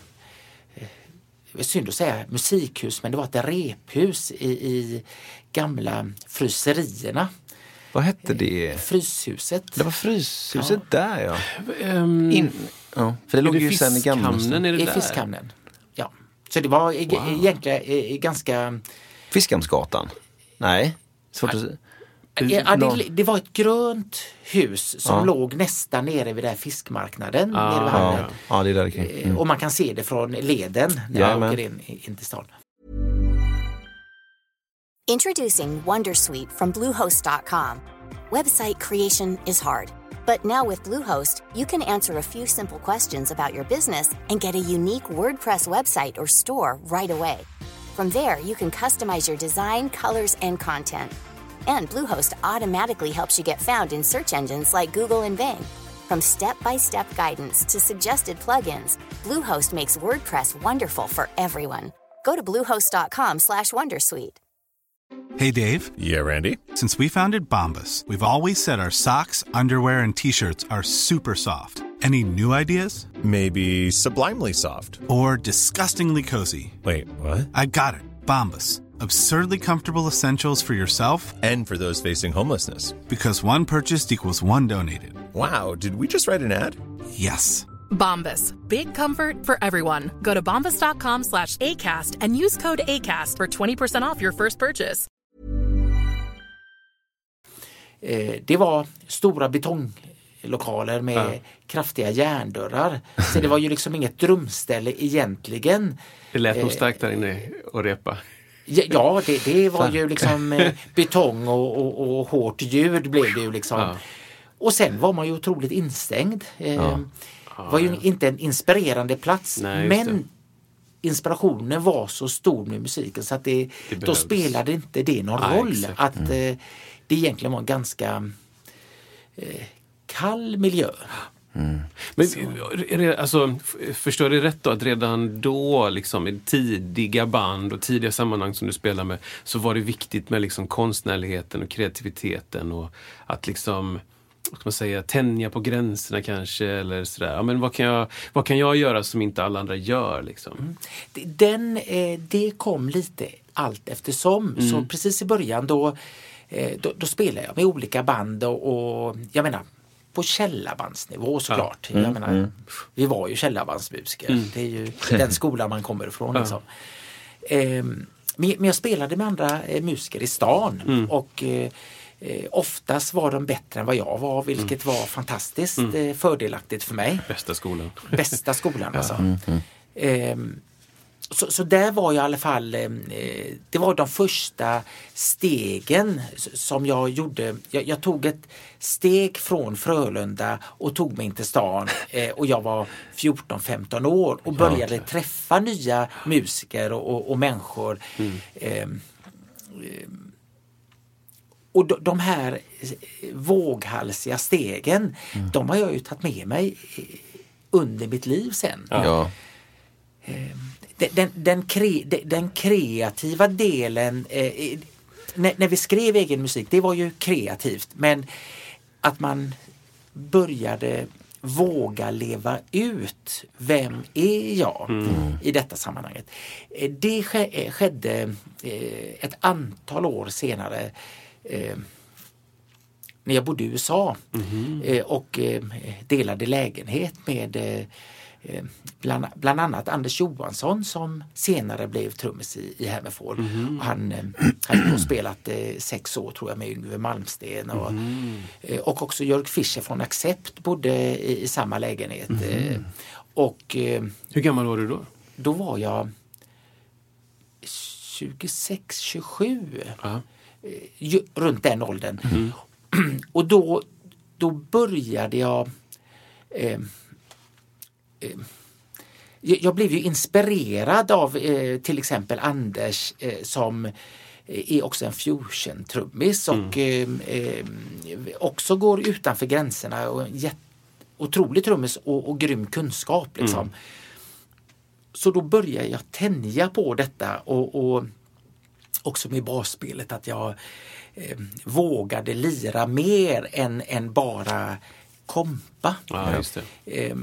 uh, synd att säga musikhus, men det var ett rephus i, i gamla fryserierna. Vad hette det? Uh, Fryshuset. Det var Fryshuset ja. Där ja. Um, In- Ja, för det låg ju sen i Fiskhamnen, är det där? I Fiskhamnen, ja. Så det var e- wow. egentligen e- ganska... Fiskhamnsgatan? Nej, svårt att säga. Ja, det, det var ett grönt hus som ja. Låg nästan nere vid den här fiskmarknaden. Ah, nere vid hamnen. Ja. Ja, det är där det mm. Och man kan se det från leden när ja, man men. Åker in, in till stan. Introducing Wondersuite from Bluehost dot com. Website creation is hard. But now with Bluehost, you can answer a few simple questions about your business and get a unique WordPress website or store right away. From there, you can customize your design, colors, and content. And Bluehost automatically helps you get found in search engines like Google and Bing. From step-by-step guidance to suggested plugins, Bluehost makes WordPress wonderful for everyone. Go to bluehost dot com slash wondersuite. Hey, Dave. Yeah, Randy. Since we founded Bombas, we've always said our socks, underwear, and T-shirts are super soft. Any new ideas? Maybe sublimely soft. Or disgustingly cozy. Wait, what? I got it. Bombas. Absurdly comfortable essentials for yourself. And for those facing homelessness. Because one purchased equals one donated. Wow, did we just write an ad? Yes. Bombas. Big comfort for everyone. Go to bombas dot com slash A C A S T and use code A C A S T for twenty percent off your first purchase. Eh, det var stora betonglokaler med ja. Kraftiga järndörrar. Så det var ju liksom inget drömställe egentligen. Det lät nog starkt där inne och repa. Ja, det, det var ju liksom eh, betong och, och, och hårt ljud blev det ju liksom. Ja. Och sen var man ju otroligt instängd. Eh, ja. Var ju inte en inspirerande plats. Nej, men inspirationen var så stor med musiken så att det, det då spelade inte det någon ah, roll exakt. Att mm. eh, det egentligen var en ganska eh, kall miljö. Mm. Men det, alltså, förstår du rätt då att redan då liksom, i tidiga band och tidiga sammanhang som du spelar med, så var det viktigt med liksom, konstnärligheten och kreativiteten och att liksom, vad ska man säga, tänja på gränserna kanske eller sådär. Ja, men vad kan jag, vad kan jag göra som inte alla andra gör liksom? Den, eh, det kom lite allt eftersom. Mm. Så precis i början då, eh, då, då spelade jag med olika band och, och jag menar på källarbandsnivå såklart. Ja. Mm, jag menar, mm. Vi var ju källarbandsmusiker. Mm. Det är ju den skolan man kommer ifrån. Ja. Liksom. Eh, men jag spelade med andra eh, musiker i stan. Mm. Och eh, oftast var de bättre än vad jag var, vilket mm. var fantastiskt mm. eh, fördelaktigt för mig. Bästa skolan. Bästa skolan alltså. Mm, mm. Eh, så, så där var jag i alla fall, eh, det var de första stegen som jag gjorde. Jag, jag tog ett steg från Frölunda och tog mig in till stan eh, och jag var fjorton femton år och började ja, träffa nya musiker och, och, och människor. Mm. Eh, Och de här våghalsiga stegen, mm. de har jag ju tagit med mig under mitt liv sen. Ja. Den, den, den, kre, den kreativa delen, när, när vi skrev egen musik, det var ju kreativt. Men att man började våga leva ut, vem är jag mm. i detta sammanhanget. Det skedde ett antal år senare. Eh, när jag bodde i U S A mm-hmm. eh, och eh, delade lägenhet med eh, bland, bland annat Anders Johansson som senare blev trummis i, i Hammerfall. Mm-hmm. Han eh, hade då spelat eh, sex år tror jag med Yngve Malmsten och, mm-hmm. eh, och också Jörg Fischer från Accept bodde i, i samma lägenhet. Mm-hmm. eh, och, eh, Hur gammal var du då? Då var jag tjugosex tjugosju. Ja. Runt den åldern. Mm. Och då, då började jag eh, eh, jag blev ju inspirerad av eh, till exempel Anders eh, som är också en fusion-trummis och mm. eh, också går utanför gränserna och en jätt, otrolig trummis och, och grym kunskap liksom. Mm. Så då började jag tänja på detta och, och också med basspelet att jag eh, vågade lira mer än, än bara kompa. Ja, just det. Eh,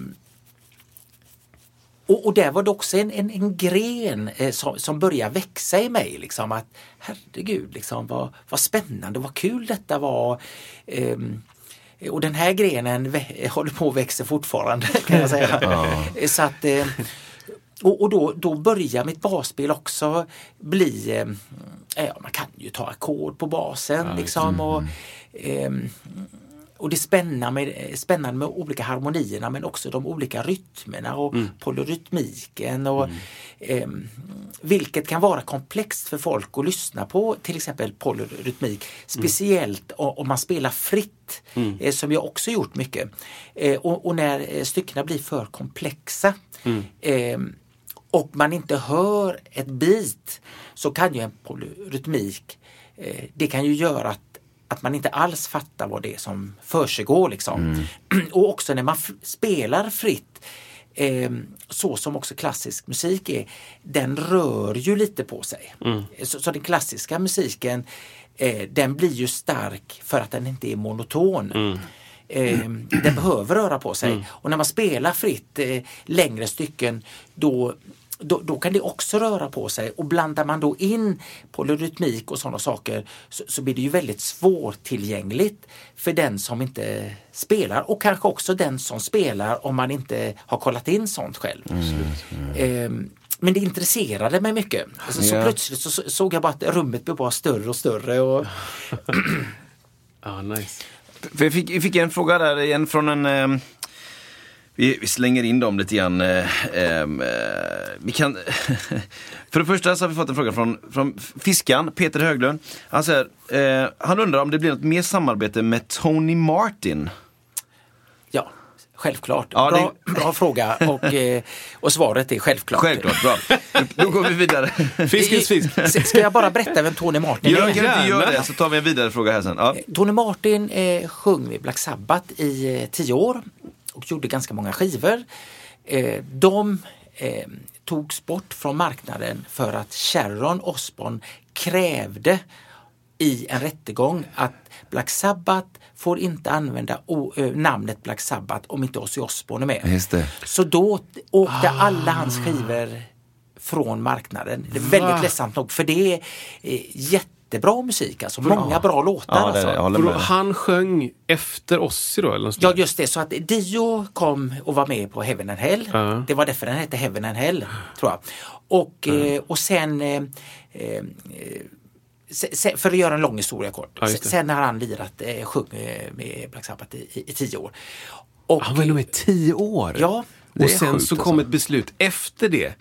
och, och där var det också en, en, en gren eh, som, som började växa i mig. Liksom, att, herregud, liksom, vad, vad spännande, vad kul detta var. Eh, och den här grenen vä- håller på att växa fortfarande kan jag säga. Ja. Så att... Eh, Och, och då, då börjar mitt basspel också bli, eh, ja, man kan ju ta ackord på basen ja, liksom och, eh, och det är spännande med, spännande med olika harmonierna men också de olika rytmerna och mm. polyrytmiken och, mm. eh, vilket kan vara komplext för folk att lyssna på, till exempel polyrytmik, speciellt mm. om man spelar fritt, mm. eh, som jag också gjort mycket eh, och, och när styckena blir för komplexa mm. eh, och man inte hör ett beat så kan ju en polyrytmik, eh, det kan ju göra att, att man inte alls fattar vad det är som försiggår liksom. Mm. Och också när man f- spelar fritt, eh, så som också klassisk musik är, den rör ju lite på sig. Mm. Så, så den klassiska musiken, eh, den blir ju stark för att den inte är monoton. Mm. Eh, den behöver röra på sig. Mm. Och när man spelar fritt eh, längre stycken, då, då, då kan det också röra på sig. Och blandar man då in polyrytmik och sådana saker så, så blir det ju väldigt svårtillgängligt för den som inte spelar. Och kanske också den som spelar om man inte har kollat in sånt själv. Mm. Eh, men det intresserade mig mycket. Alltså, så yeah. plötsligt så, så, såg jag bara att rummet blev bara större och större. Och ah, nice. För jag fick, jag fick en fråga där igen från en... Eh, vi, vi slänger in dem lite grann. Eh, eh, vi kan... För det första så har vi fått en fråga från, från Fiskan, Peter Höglund. Han säger, eh, han undrar om det blir något mer samarbete med Tony Martin. Ja, självklart. Ja, bra, det... bra fråga. Och, eh, och svaret är självklart. Självklart, bra. Då går vi vidare. Fiskens fisk. Ska jag bara berätta vem Tony Martin är? Jag kan inte göra det, så tar vi en vidare fråga här sen. Ja. Tony Martin eh, sjöng med Black Sabbath i eh, tio år. och gjorde ganska många skivor. Eh, de eh, togs bort från marknaden för att Sharon Osbourne krävde i en rättegång att Black Sabbath får inte använda o- ö, namnet Black Sabbath om inte Ozzy Osbourne är med. Just det. Så då åkte ah. alla hans skivor från marknaden. Det är väldigt Va? ledsamt nog, för det är eh, jättebra musik, alltså många ja. bra låtar. Ja, det, alltså. Då, han sjöng efter Ozzy då? Eller något ja, just det. Så att Dio kom och var med på Heaven and Hell. Uh. Det var därför den hette Heaven and Hell, tror jag. Och, uh. eh, och sen... Eh, eh, Sen, för att göra en lång historia kort. Ja, sen har han lirat eh, sjung med Black Sabbath i, i tio år. Och, han var nog i tio år? Ja. Och sen så kom alltså ett beslut efter det.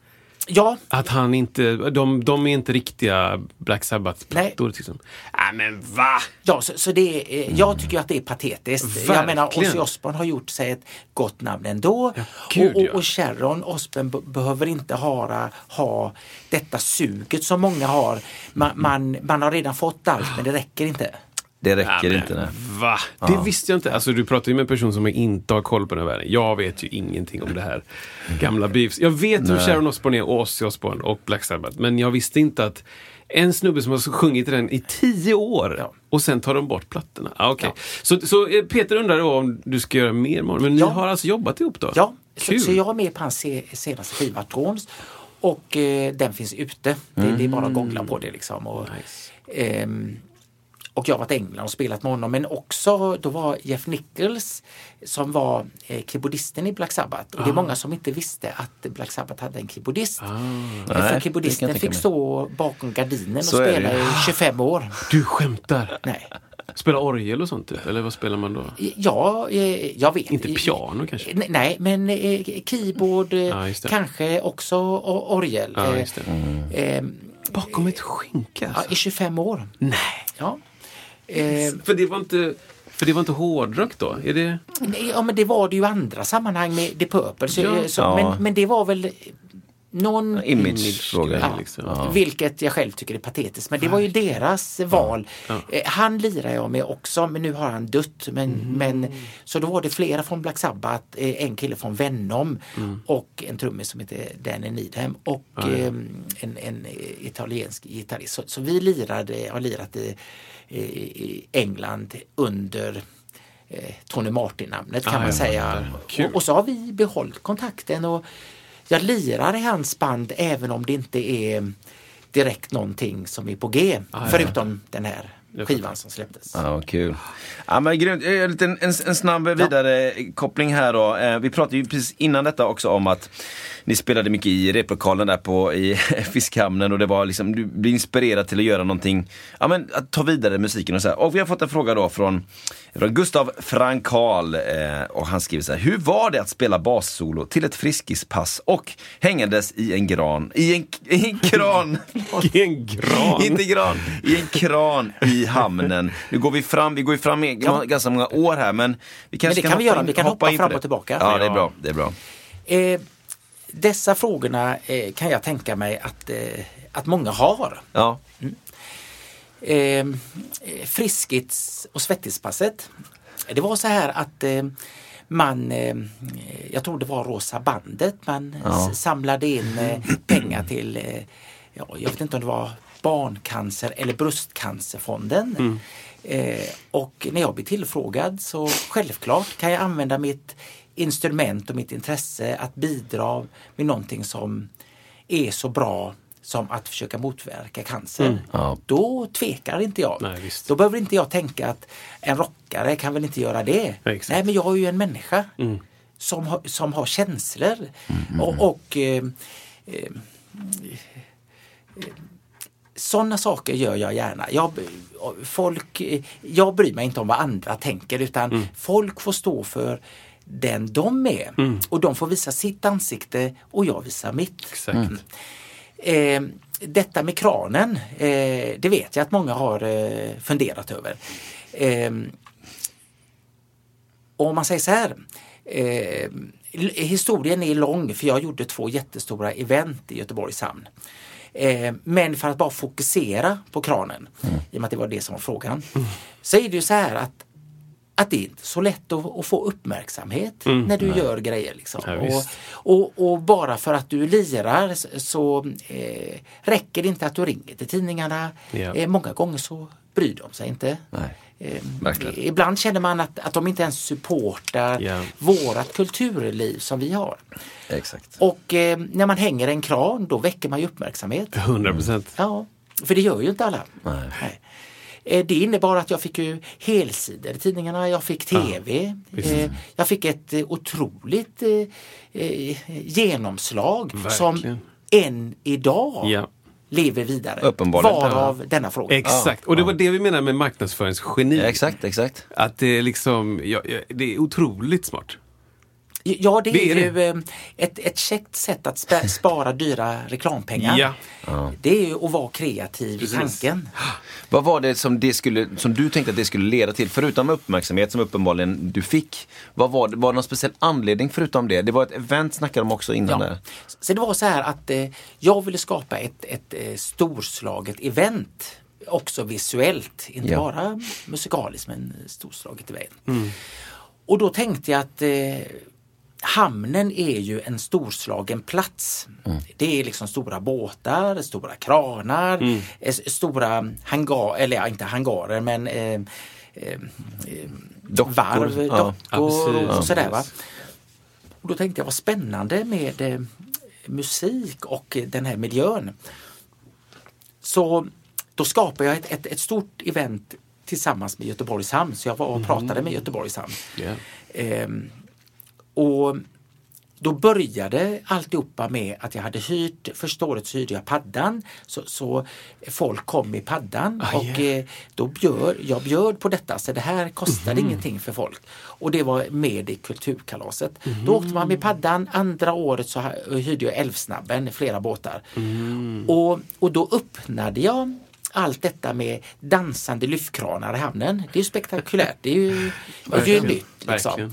Ja. Att han inte, de, de är inte riktiga Black Sabbath-plattor. Nej. Äh, men va? Ja, så, så det är, jag tycker ju att det är patetiskt. Verkligen. Jag menar, Ozzy Osbourne har gjort sig ett gott namn ändå. Ja, Gud, och, och, och Sharon Osbourne b- behöver inte ha, ha detta suget som många har. Man, mm. man, man har redan fått allt, men det räcker inte. Det räcker ja, inte. Nej. Va? Ja. Det visste jag inte. Alltså, du pratar ju med en person som inte har koll på den här världen. Jag vet ju ingenting om det här gamla beefs. Jag vet nej. hur Sharon Osbourne är, Ozzy Osbourne och Black Sabbath. Men jag visste inte att en snubbe som har sjungit den i tio år ja. och sen tar de bort plattorna. Ah, okay. ja. så, så Peter undrar då om du ska göra mer imorgon. Men ja. ni har alltså jobbat ihop då? Ja, så, så jag är med på hans senaste skiva Trons. Och eh, den finns ute. Det, mm. det är bara att googla på det liksom. Och, nice. ehm, Och jag har varit i England och spelat med honom. Men också, då var Jeff Nichols som var eh, keyboardisten i Black Sabbath. Och ah. det är många som inte visste att Black Sabbath hade en keyboardist. Ah. Nej, för keyboardisten fick stå bakom gardinen så och spela i tjugofem år. Du skämtar? Nej. Spela orgel och sånt? Eller vad spelar man då? Ja, eh, jag vet. Inte piano kanske? N- nej, men eh, keyboard, ah, kanske också or- orgel. Ah, just det. Mm. Eh, bakom ett skynke alltså. Ja, i tjugofem år. Nej. Ja. Eh, för det var inte för det var inte hårdrock då. Är det... Ja, men det var det ju andra sammanhang med Deep Purple så, ja. så, ja. men men det var väl någon image fråga ja, liksom. ja. Vilket jag själv tycker är patetiskt, men det var ju deras val. Ja. Ja. Eh, han lirar jag med också, men nu har han dött, men mm. men så då var det flera från Black Sabbath, eh, en kille från Venom mm. och en trummis som heter Danny Needham och ja, ja. Eh, en en italiensk gitarrist. Så, så vi lirade har lirat i i England under eh, Tony Martin-namnet kan ah, man ja, säga. Och, och så har vi behållit kontakten och jag lirar i hans band även om det inte är direkt någonting som är på G. Ah, förutom ja. den här skivan som släpptes. Ja, ah, kul. Ja, men grymt. En, en, en snabb vidare ja. koppling här då. Eh, vi pratade ju precis innan detta också om att ni spelade mycket i replokalen där på i Fiskhamnen och det var liksom, du blir inspirerad till att göra någonting, ja men att ta vidare musiken och så här. Och vi har fått en fråga då från, från Gustav Frankal eh, och han skriver så här: hur var det att spela bassolo till ett friskispass och hängandes i en gran, i en, i en kran i en gran, inte gran i en kran i hamnen? Nu går vi fram, vi går ju fram i ja. ganska många år här, men vi kanske men det kan, kan vi göra, in, vi kan hoppa, hoppa fram och tillbaka. Ja, det är bra, det är bra. Eh, Dessa frågorna eh, kan jag tänka mig att, eh, att många har. Ja. Mm. Eh, friskits- och svettigspasset. Det var så här att eh, man, eh, jag tror det var Rosa bandet, man ja. s- samlade in eh, pengar till, eh, ja, jag vet inte om det var barncancer eller bröstcancerfonden. Mm. Eh, och när jag blev tillfrågad så självklart kan jag använda mitt instrument och mitt intresse att bidra med någonting som är så bra som att försöka motverka cancer. Mm, ja. Då tvekar inte jag. Nej, visst. Då behöver inte jag tänka att en rockare kan väl inte göra det. Ja, nej, men jag är ju en människa mm. som, har, som har känslor. Mm. Och, och eh, eh, eh, sådana saker gör jag gärna. Jag, folk, jag bryr mig inte om vad andra tänker, utan mm. folk får stå för den de är. Mm. Och de får visa sitt ansikte och jag visar mitt. Exakt. Mm. Eh, detta med kranen, eh, det vet jag att många har eh, funderat över. Eh, och om man säger så här, eh, historien är lång, för jag gjorde två jättestora event i Göteborgs hamn. Eh, men för att bara fokusera på kranen, mm. i och med att det var det som var frågan, mm. så är det ju så här att att det är inte så lätt att, att få uppmärksamhet mm, när du nej. gör grejer liksom. Ja, och, och, och bara för att du lirar så eh, räcker det inte att du ringer till tidningarna. Ja. Eh, många gånger så bryr de sig inte. Nej. Eh, ibland känner man att, att de inte ens supportar yeah. vårat kulturliv som vi har. Exakt. Och eh, när man hänger en kran, då väcker man ju uppmärksamhet. hundra procent. Ja, för det gör ju inte alla. Nej. Nej. Eh, det innebar att jag fick ju helsidor i tidningarna, jag fick tv, ah, eh, jag fick ett otroligt eh, eh, genomslag. Verkligen. Som än idag... Yeah. lever vidare, varav ja. denna fråga. Exakt, och det var det vi menade med marknadsföringsgeni. Ja, exakt, exakt. Att det är liksom, ja, det är otroligt smart. Ja, det, det är, är ju det. Ett, ett käckt sätt att sp- spara dyra reklampengar. Ja. Ja. Det är ju att vara kreativ. Precis. I tanken. Vad var det som, det skulle, som du tänkte att det skulle leda till, förutom uppmärksamhet som uppenbarligen du fick? Vad var, var det någon speciell anledning förutom det? Det var ett event, snackade de också innan. Ja. Där. Så det var så här att eh, jag ville skapa ett, ett eh, storslaget event. Också visuellt, inte ja. bara musikaliskt, men storslaget event. Mm. Och då tänkte jag att... Eh, hamnen är ju en storslagen plats. Mm. Det är liksom stora båtar, stora kranar, mm. stora hangar, eller ja, inte hangarer, men eh, eh, dockor. varv, dockor ja, och sådär va. Och då tänkte jag, vad spännande med eh, musik och den här miljön. Så då skapade jag ett, ett, ett stort event tillsammans med Göteborgs hamn. Så jag var och pratade mm. med Göteborgs hamn. Yeah. Eh, Och då började alltihopa med att jag hade hyrt, första året så hyrde jag paddan, så, så folk kom i paddan ah, och yeah. då bjöd, jag bjöd på detta, så det här kostade mm-hmm. ingenting för folk. Och det var med i kulturkalaset. Mm-hmm. Då åkte man med paddan, andra året så hyrde jag Älvsnabben, flera båtar. Mm. Och, och då öppnade jag allt detta med dansande lyftkranar i hamnen. Det är ju spektakulärt, det är ju, det är ju nytt liksom.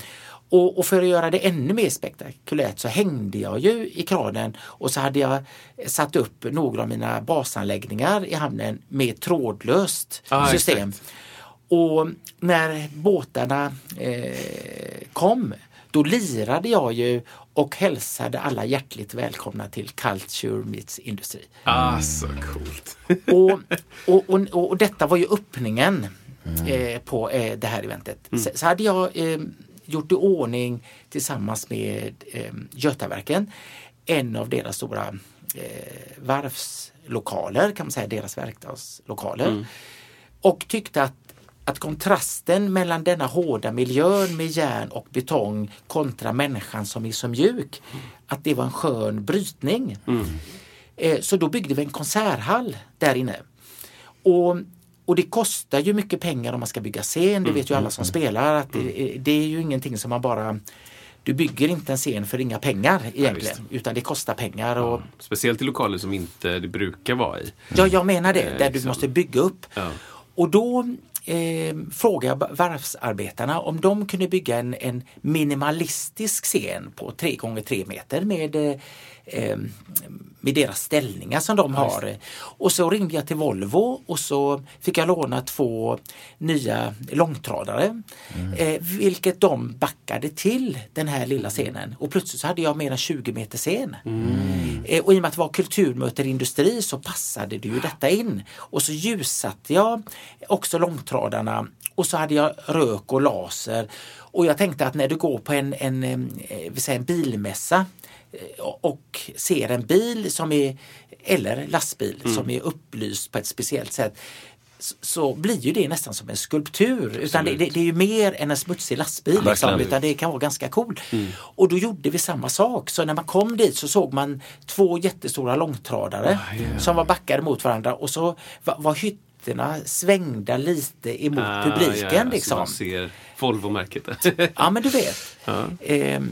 Och, och för att göra det ännu mer spektakulärt så hängde jag ju i kranen, och så hade jag satt upp några av mina basanläggningar i hamnen med trådlöst ah, system. Exakt. Och när båtarna eh, kom, då lirade jag ju och hälsade alla hjärtligt välkomna till Culture Meets Industry. Ah, så coolt. och, och, och, och detta var ju öppningen eh, på eh, det här eventet. Mm. Så, så hade jag... Eh, gjort i ordning tillsammans med eh, Götaverken, en av deras stora eh, varvslokaler, kan man säga, deras verkstadslokaler. Mm. Och tyckte att, att kontrasten mellan denna hårda miljön med järn och betong kontra människan som är så mjuk, mm. att det var en skön brytning. Mm. Eh, så då byggde vi en konserthall där inne. Och Och det kostar ju mycket pengar om man ska bygga scen. Det vet ju alla som spelar. Att det, det är ju ingenting som man bara... Du bygger inte en scen för inga pengar egentligen. Ja, utan det kostar pengar. Och... Ja, speciellt i lokaler som inte det brukar vara i. Ja, jag menar det. Där du måste bygga upp. Ja. Och då eh, frågade jag varvsarbetarna om de kunde bygga en, en minimalistisk scen på tre gånger tre meter med... Eh, med deras ställningar som de har. Och så ringde jag till Volvo och så fick jag låna två nya långtradare, mm. vilket de backade till den här lilla scenen, och plötsligt så hade jag mer än tjugo meter scen. Mm. Och i och med att det var kulturmöter industri så passade det ju detta in, och så ljussatte jag också långtradarna, och så hade jag rök och laser, och jag tänkte att när du går på en, en, en, en bilmässa och ser en bil som är, eller lastbil mm. som är upplyst på ett speciellt sätt, så blir ju det nästan som en skulptur. Utan det, det, det är ju mer än en smutsig lastbil liksom, utan det kan vara ganska cool. Mm. Och då gjorde vi samma sak. Så när man kom dit så såg man två jättestora långtradare ah, yeah. som var backade mot varandra, och så var, var hytt svängda lite emot ah, publiken ja, liksom. Så man ser Volvo-märket. Ja, men du vet. Ja. Ehm,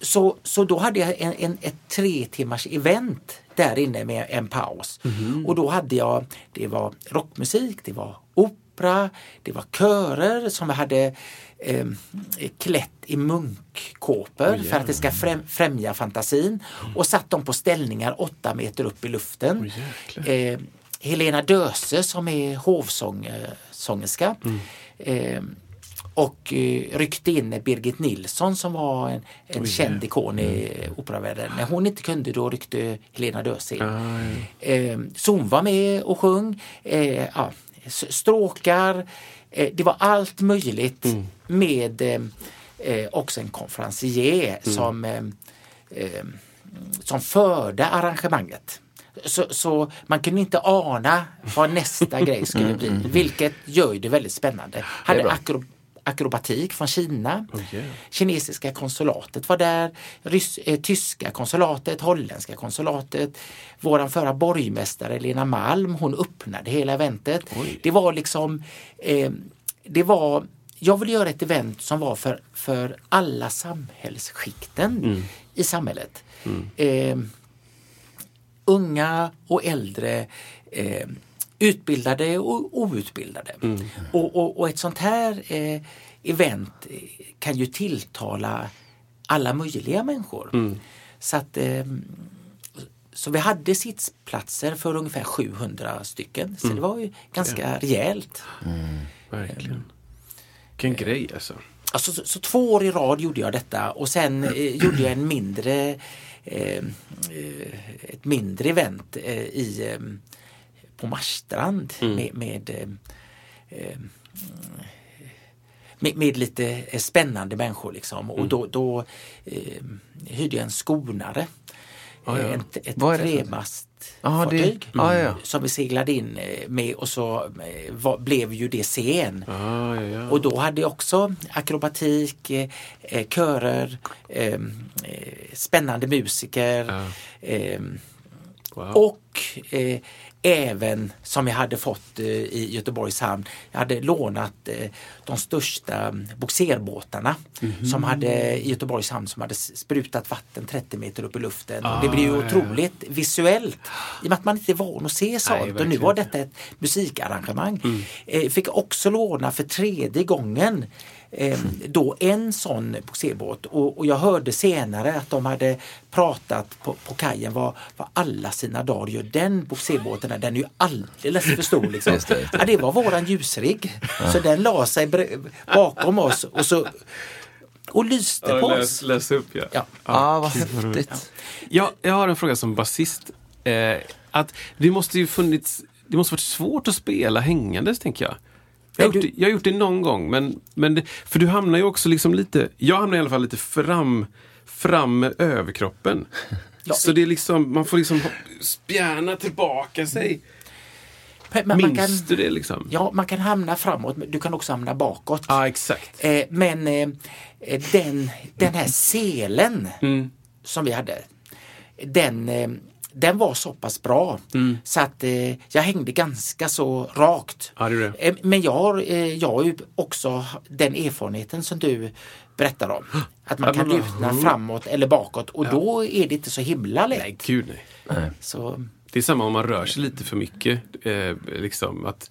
så, så då hade jag en, en, ett tre timmars event där inne med en paus. Mm-hmm. Och då hade jag, det var rockmusik, det var opera, det var körer som hade eh, klätt i munkkåpor oh, yeah. för att det ska främ, främja fantasin. Mm. Och satt dem på ställningar åtta meter upp i luften. Oh, eh, Helena Döse som är hovsångerska. Mm. Eh, och eh, ryckte in Birgit Nilsson som var en, en Oj, känd ikon mm. i operavärlden. När hon inte kunde då ryckte Helena Döse in. Eh, så hon var med och sjöng. Eh, ja, stråkar. Eh, det var allt möjligt mm. med eh, också en konferencier mm. som, eh, som förde arrangemanget. Så, så man kunde inte ana vad nästa grej skulle bli. Vilket gör det väldigt spännande. Hade akro, akrobatik från Kina. Okay. Kinesiska konsulatet var där. Rys, eh, tyska konsulatet, holländska konsulatet. Våran förra borgmästare Lena Malm, hon öppnade hela eventet. Oj. Det var liksom... Eh, det var... Jag ville göra ett event som var för, för alla samhällsskikten mm. i samhället. Mm. Eh, unga och äldre, eh, utbildade och outbildade. Mm. Och, och, och ett sånt här eh, event kan ju tilltala alla möjliga människor. Mm. Så, att, eh, så vi hade sittplatser för ungefär sjuhundra stycken. Så mm. det var ju ganska ja. rejält. Mm. Verkligen. Vilken eh, grej alltså. alltså så, så två år i rad gjorde jag detta. Och sen eh, gjorde jag en mindre... Eh, ett mindre event eh, i, eh, på Marstrand mm. med, med, eh, med, med lite spännande människor liksom. Och mm. då, då eh, hyrde jag en skonare. Ah, ja. Ett, ett tremastfartyg ah, ah, ja. som vi seglade in med och så var, blev ju det scen. Ah, ja, ja. Och då hade jag också akrobatik, eh, körer, eh, spännande musiker ah. eh, wow. och eh, även som jag hade fått eh, i Göteborgs hamn. Jag hade lånat eh, de största boxerbåtarna mm-hmm. som hade, i Göteborgs hamn som hade sprutat vatten trettio meter upp i luften. Ah, och det blev ju otroligt ja, ja. visuellt i och med att man inte är van att se sånt. Och nu var detta ett musikarrangemang. Mm. Eh, fick också låna för tredje gången eh, då en sån boxerbåt. Och, och jag hörde senare att de hade pratat på, på kajen vad, vad alla sina dagar gör den boxerbåten. Den är ju alldeles för stor liksom. det. Ja, det var våran ljusrigg ja. så den la sig bre- bakom oss och så och lyste ja, på läs, oss läs upp, ja. Ja. Ah, vad häftigt. Ja, jag har en fråga som basist eh, att det måste ju funnits det måste varit svårt att spela hängandes tänker jag. Jag har, gjort det, jag har gjort det någon gång men, men det, för du hamnar ju också liksom lite jag hamnar i alla fall lite fram fram med överkroppen. Ja. Så det är liksom, man får liksom spjärna tillbaka sig. Men minns man kan, du det liksom? Ja, man kan hamna framåt, men du kan också hamna bakåt. Ja, ah, exakt. Eh, men eh, den, den här selen mm. som vi hade, den, eh, den var så pass bra. Mm. Så att eh, jag hängde ganska så rakt. Ja, det är det. Eh, men jag har eh, ju också den erfarenheten som du... berättar om. Att man kan lutna framåt eller bakåt. Och ja. då är det inte så himla lätt. Nej, gud nej. nej. Så. Det är samma om man rör sig lite för mycket. Eh, liksom, att,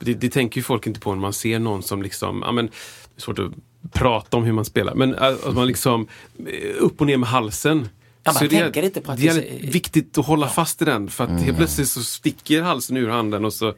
det, det tänker ju folk inte på när man ser någon som liksom... Ja, men, det är svårt att prata om hur man spelar. Men att man liksom... Upp och ner med halsen. Ja, man så tänker det är, inte på att det är så... viktigt att hålla ja. fast i den. För att mm. helt plötsligt så sticker halsen ur handen och så...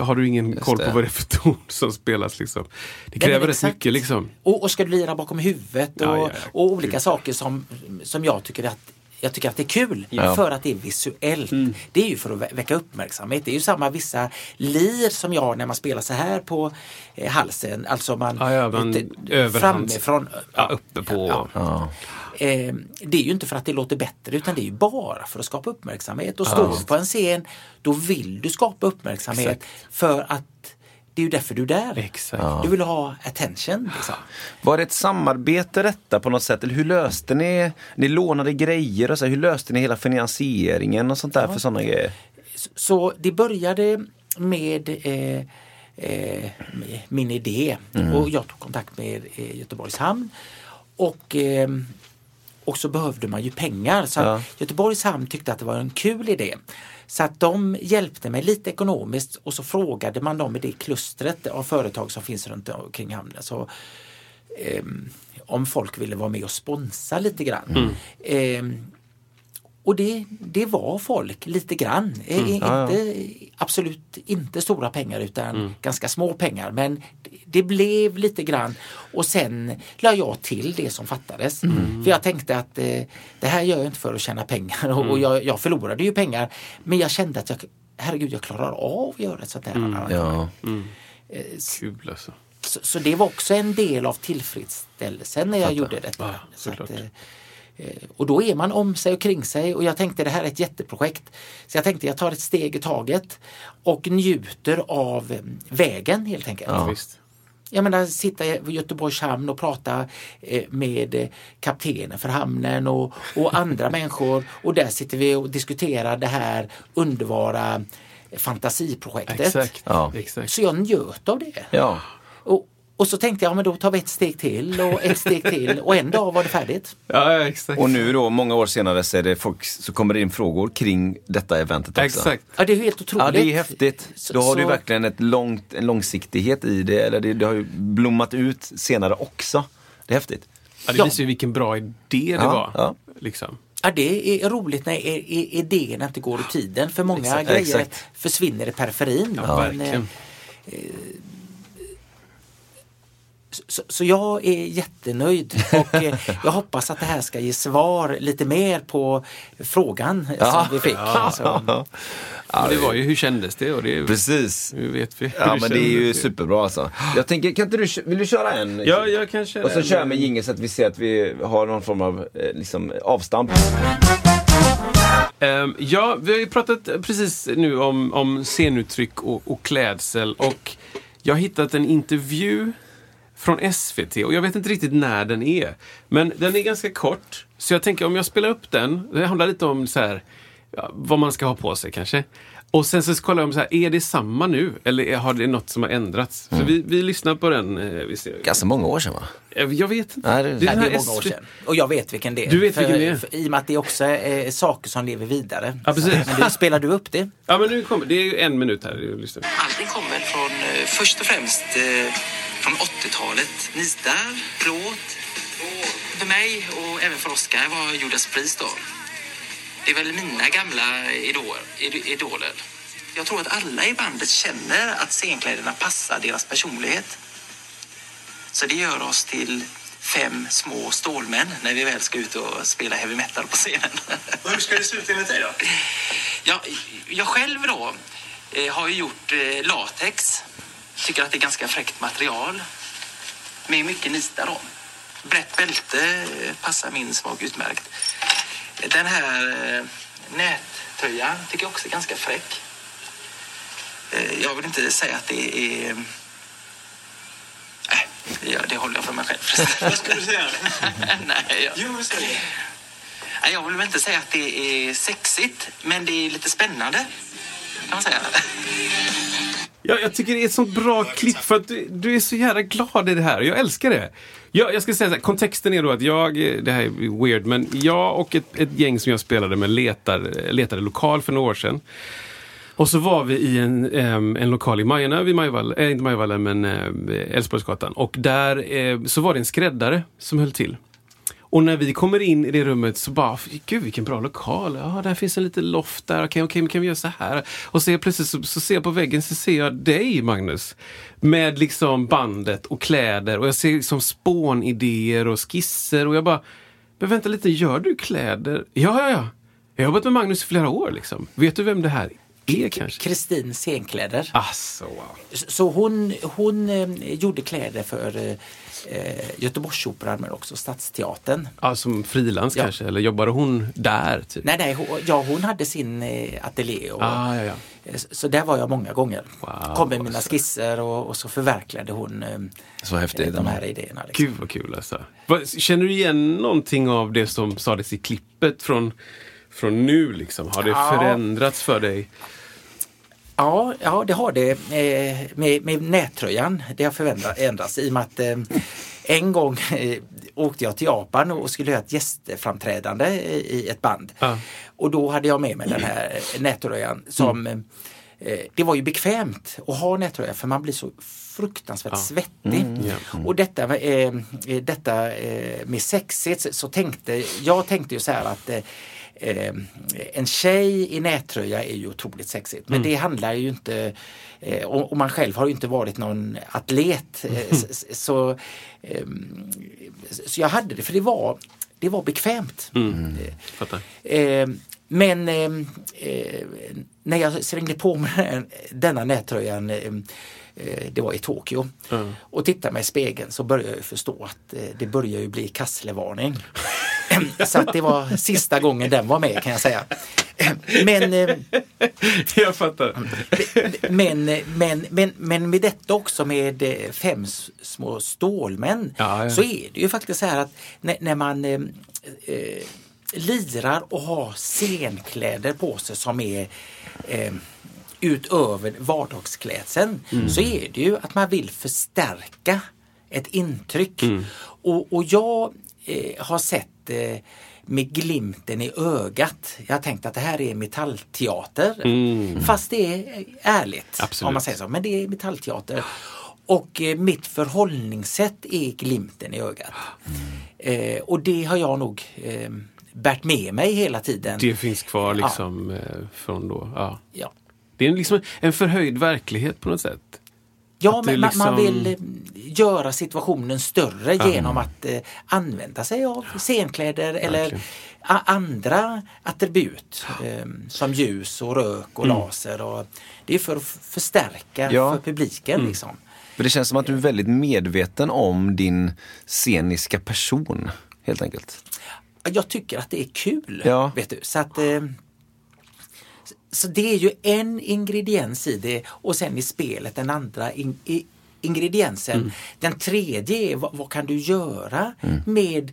Har du ingen Just koll på det. vad det är för ton som spelas liksom. Det kräver ja, rätt mycket liksom. Och, och ska du lira bakom huvudet och, ja, ja, ja. och olika saker som, som jag tycker att jag tycker att det är kul ja. för att det är visuellt. Mm. Det är ju för att väcka uppmärksamhet. Det är ju samma vissa lir som jag har när man spelar så här på eh, halsen. Alltså man, ja, ja, man lite, framifrån. Ja, uppe på. Ja, ja. Ja. Eh, det är ju inte för att det låter bättre utan det är ju bara för att skapa uppmärksamhet. Och står ja. på en scen, då vill du skapa uppmärksamhet Exakt. för att det är ju därför du är där. Exakt. Ja. Du vill ha attention. Liksom. Var det ett samarbete detta på något sätt? Eller hur löste ni? Ni lånade grejer och så. Hur löste ni hela finansieringen och sånt där ja. för sådana grejer? Så, så det började med, eh, eh, med min idé. Mm. Och jag tog kontakt med eh, Göteborgs hamn. Och... Eh, Och så behövde man ju pengar. Så ja. Göteborgs hamn tyckte att det var en kul idé. Så att de hjälpte mig lite ekonomiskt. Och så frågade man dem i det klustret av företag som finns runt omkring hamnen. Så, eh, om folk ville vara med och sponsa lite grann. Mm. Eh, och det, det var folk lite grann. Mm. Eh, inte ja, ja. absolut inte stora pengar utan mm. ganska små pengar, men det blev lite grann och sen la jag till det som fattades mm. för jag tänkte att eh, det här gör jag inte för att tjäna pengar och, mm. och jag, jag förlorade ju pengar, men jag kände att jag, herregud, jag klarar av att göra ett sånt här mm. ja. mm. eh, s- Kul alltså. Så, så det var också en del av tillfredsställelsen när jag Fattar. gjorde detta. Ja, så att, eh, och då är man om sig och kring sig. Och jag tänkte det här är ett jätteprojekt. Så jag tänkte jag tar ett steg i taget och njuter av vägen helt enkelt. Ja, visst. Jag menar, sitta i Göteborgs hamn och prata eh, med kaptenen för hamnen och, och andra människor. Och där sitter vi och diskuterar det här underbara fantasiprojektet. Exakt. Ja. Exakt. Så jag njöt av det. Ja. Och, och så tänkte jag, ja, men då tar vi ett steg till och ett steg till. Och en dag var det färdigt. Ja, exakt. Och nu då, många år senare, så, är det folk, så kommer det in frågor kring detta eventet också. Exakt. Ja, det är helt otroligt. Ja, det är häftigt. Då har så... du verkligen ett långt, en långsiktighet i det. Eller det, det har ju blommat ut senare också. Det är häftigt. Ja, det visar ju vilken bra idé det ja, var. Ja. Liksom. Ja, det är roligt när idén inte går i tiden. För många exakt, grejer exakt. försvinner i periferin. Ja, men, verkligen. Eh, Så, så jag är jättenöjd och eh, jag hoppas att det här ska ge svar lite mer på frågan ja. som vi fick. Ja. Ja. Ja, det var ju hur kändes det? Och det är, precis. Hur vet vi? Ja, hur men det är ju det? Superbra alltså. Jag tänker, kan inte du, vill du köra en? Ja, jag kan köra en. Och så en. Kör med jingle så att vi ser att vi har någon form av eh, liksom, avstamp. Um, ja, vi har ju pratat precis nu om, om scenuttryck och, och klädsel och jag har hittat en intervju från S V T, och jag vet inte riktigt när den är. Men den är ganska kort. Så jag tänker, om jag spelar upp den, det handlar lite om så här, ja, vad man ska ha på sig kanske. Och sen så kollar jag om så här, är det samma nu? Eller har det något som har ändrats? Mm. Så vi, vi lyssnar på den. Vi ser. Ganska många år sedan, va? Jag vet inte. Nej, det, det är, nej, det är många S V T år sedan. Och jag vet vilken det är. Du vet för, vilken det är. För, i och med att det också är saker som lever vidare. Ja, precis. Men du, spelar du upp det? Ja, men nu kommer det. Är ju en minut här. Allting kommer från, först och främst... Eh, från åttiotalet. Nitar, plåt. För mig och även för Oskar var Judas Priest då. Det är väl mina gamla idol, idoler. Jag tror att alla i bandet känner att scenkläderna passar deras personlighet. Så det gör oss till fem små stålmän när vi väl ska ut och spela heavy metal på scenen. Och hur ska det se ut enligt dig då? Ja, jag själv då eh, har ju gjort eh, latex. Tycker att det är ganska fräckt material. Med mycket nitar om. Brett bälte passar min smak utmärkt. Den här nättöjan tycker jag också är ganska fräck. Jag vill inte säga att det är... Nej, äh, det håller jag för mig själv. Vad ska du säga? Nej, jag... Jo, vad säger jag? Jag vill inte säga att det är sexigt. Men det är lite spännande. Kan man säga. Ja, jag tycker det är ett sånt bra klipp för att du, du är så jävla glad i det här. Jag älskar det. Jag, jag ska säga så här, kontexten är då att jag, det här är weird, men jag och ett, ett gäng som jag spelade med letar, letade lokal för några år sedan. Och så var vi i en, äm, en lokal i Majorna, vid Majvall, äh, inte Majvallen, men Älvsborgsgatan. Och där äh, så var det en skräddare som höll till. Och när vi kommer in i det rummet så bara, gud vilken bra lokal. Ja, där finns en liten loft där. Okej, okej, kan vi göra så här? Och så plötsligt så, så ser jag på väggen så ser jag dig, Magnus. Med liksom bandet och kläder. Och jag ser liksom spånidéer och skisser. Och jag bara, men vänta lite, gör du kläder? Ja, ja, ja. Jag har jobbat med Magnus i flera år liksom. Vet du vem det här är? Kristin scenkläder. Asså, wow. Så hon, hon eh, gjorde kläder för eh, Göteborgsoperan men också Stadsteatern. Ja, som frilans ja. kanske, eller jobbade hon där? Typ? Nej, nej hon, ja, hon hade sin eh, ateljé. Och, ah, ja, ja. Eh, så, så där var jag många gånger. Wow, kom med mina skisser och, och så förverkligade hon eh, så häftigt, eh, de här idéerna. Liksom. Gud vad kul alltså. Känner du igen någonting av det som sades i klippet från... Från nu liksom, har det ja. förändrats för dig? Ja, ja det har det eh, med, med nättröjan, det har förändrats i och med att eh, en gång eh, åkte jag till Japan och skulle göra ett gästframträdande i, i ett band. Ja. Och då hade jag med mig den här nättröjan som, mm. eh, det var ju bekvämt att ha nättröja för man blir så fruktansvärt ja. svettig. Mm, yeah. mm. Och detta, eh, detta eh, med sexigt så, så tänkte, jag tänkte ju så här att eh, eh, en tjej i nättröja är ju otroligt sexigt. Men mm. det handlar ju inte, eh, och, och man själv har ju inte varit någon atlet. Eh, mm. så, så, eh, så jag hade det, för det var, det var bekvämt. Mm. Eh, eh, men eh, eh, när jag slängde på mig denna nättröjan, eh, det var i Tokyo, mm. och tittade mig i spegeln, så började jag förstå att det började ju bli kasslevarning. Så att det var sista gången den var med, kan jag säga. Men jag fattar. Men, men, men, men med detta också, med fem små stålmän, ja, ja. Så är det ju faktiskt så här att när, när man eh, lirar och har scenkläder på sig som är eh, utöver vardagsklädseln, mm. så är det ju att man vill förstärka ett intryck. Mm. Och, och jag eh, har sett eh, med glimten i ögat. Jag har tänkt att det här är metallteater. Mm. Fast det är ärligt. Absolut. Om man säger så. Men det är metallteater. Och eh, mitt förhållningssätt är glimten i ögat. Mm. Eh, och det har jag nog... Eh, bärt med mig hela tiden. Det finns kvar liksom, ja. eh, från då. Ja. ja. Det är liksom en förhöjd verklighet på något sätt. Ja, men liksom... man vill göra situationen större mm. genom att eh, använda sig av scenkläder eller okay. a- andra attribut eh, som ljus och rök och mm. laser. Och det är för att förstärka ja. för publiken mm. liksom. Men det känns som att du är väldigt medveten om din sceniska person, helt enkelt. Jag tycker att det är kul, ja. vet du. Så att... Eh, så det är ju en ingrediens i det, och sen i spelet den andra in, i, ingrediensen. Mm. Den tredje är, vad, vad kan du göra mm. med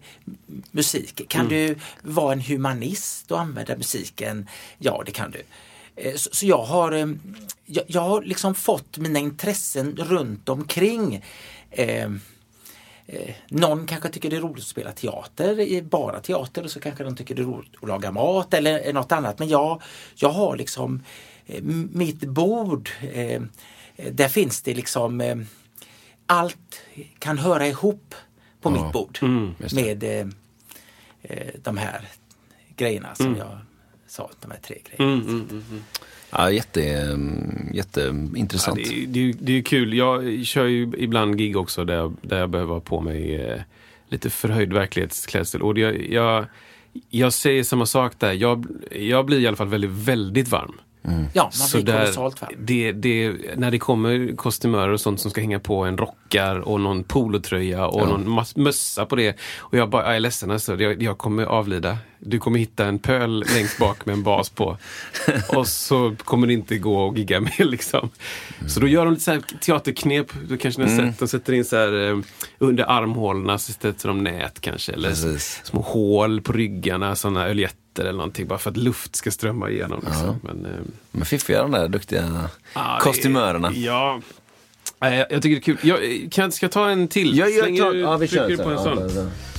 musik? Kan mm. du vara en humanist och använda musiken? Ja, det kan du. Eh, så, så jag har... Eh, jag, jag har liksom fått mina intressen runt omkring... Eh, Eh, någon kanske tycker det är roligt att spela teater, bara teater, och så kanske de tycker det är roligt att laga mat eller något annat. Men jag, jag har liksom eh, mitt bord, eh, där finns det liksom eh, allt kan höra ihop på ja. mitt bord mm, med eh, de här grejerna som mm. jag sa, de här tre grejerna. Mm, mm, mm. Ja, jätte, jätteintressant. Ja, det, det, det är kul. Jag kör ju ibland gig också där jag, där jag behöver ha på mig eh, lite förhöjd verklighetsklädsel. Och jag, jag, jag säger samma sak där. Jag, jag blir i alla fall väldigt, väldigt varm. Mm. Ja, man blir där, kolossalt varm. Det, det, när det kommer kostymörer och sånt som ska hänga på en rockar och någon polotröja och ja. någon mössa på det. Och jag bara, jag är ledsen alltså, jag, jag kommer avlida. Du kommer hitta en pöl längst bak med en bas på. Och så kommer det inte gå att gigga med liksom. Mm. Så då gör de lite så här teaterknep. Då kanske ni har mm. sett, de sätter in så här under armhålorna så sätter de nät kanske. Eller Precis. små hål på ryggarna, sådana öljetter eller någonting, bara för att luft ska strömma igenom liksom. Men, eh, men fiffiga de där duktiga ah, kostymörerna. Ja, jag, jag tycker det är kul. Jag, kan, ska jag ta en till? Jag, jag, jag, jag, ja, vi kör på en sån. Ja,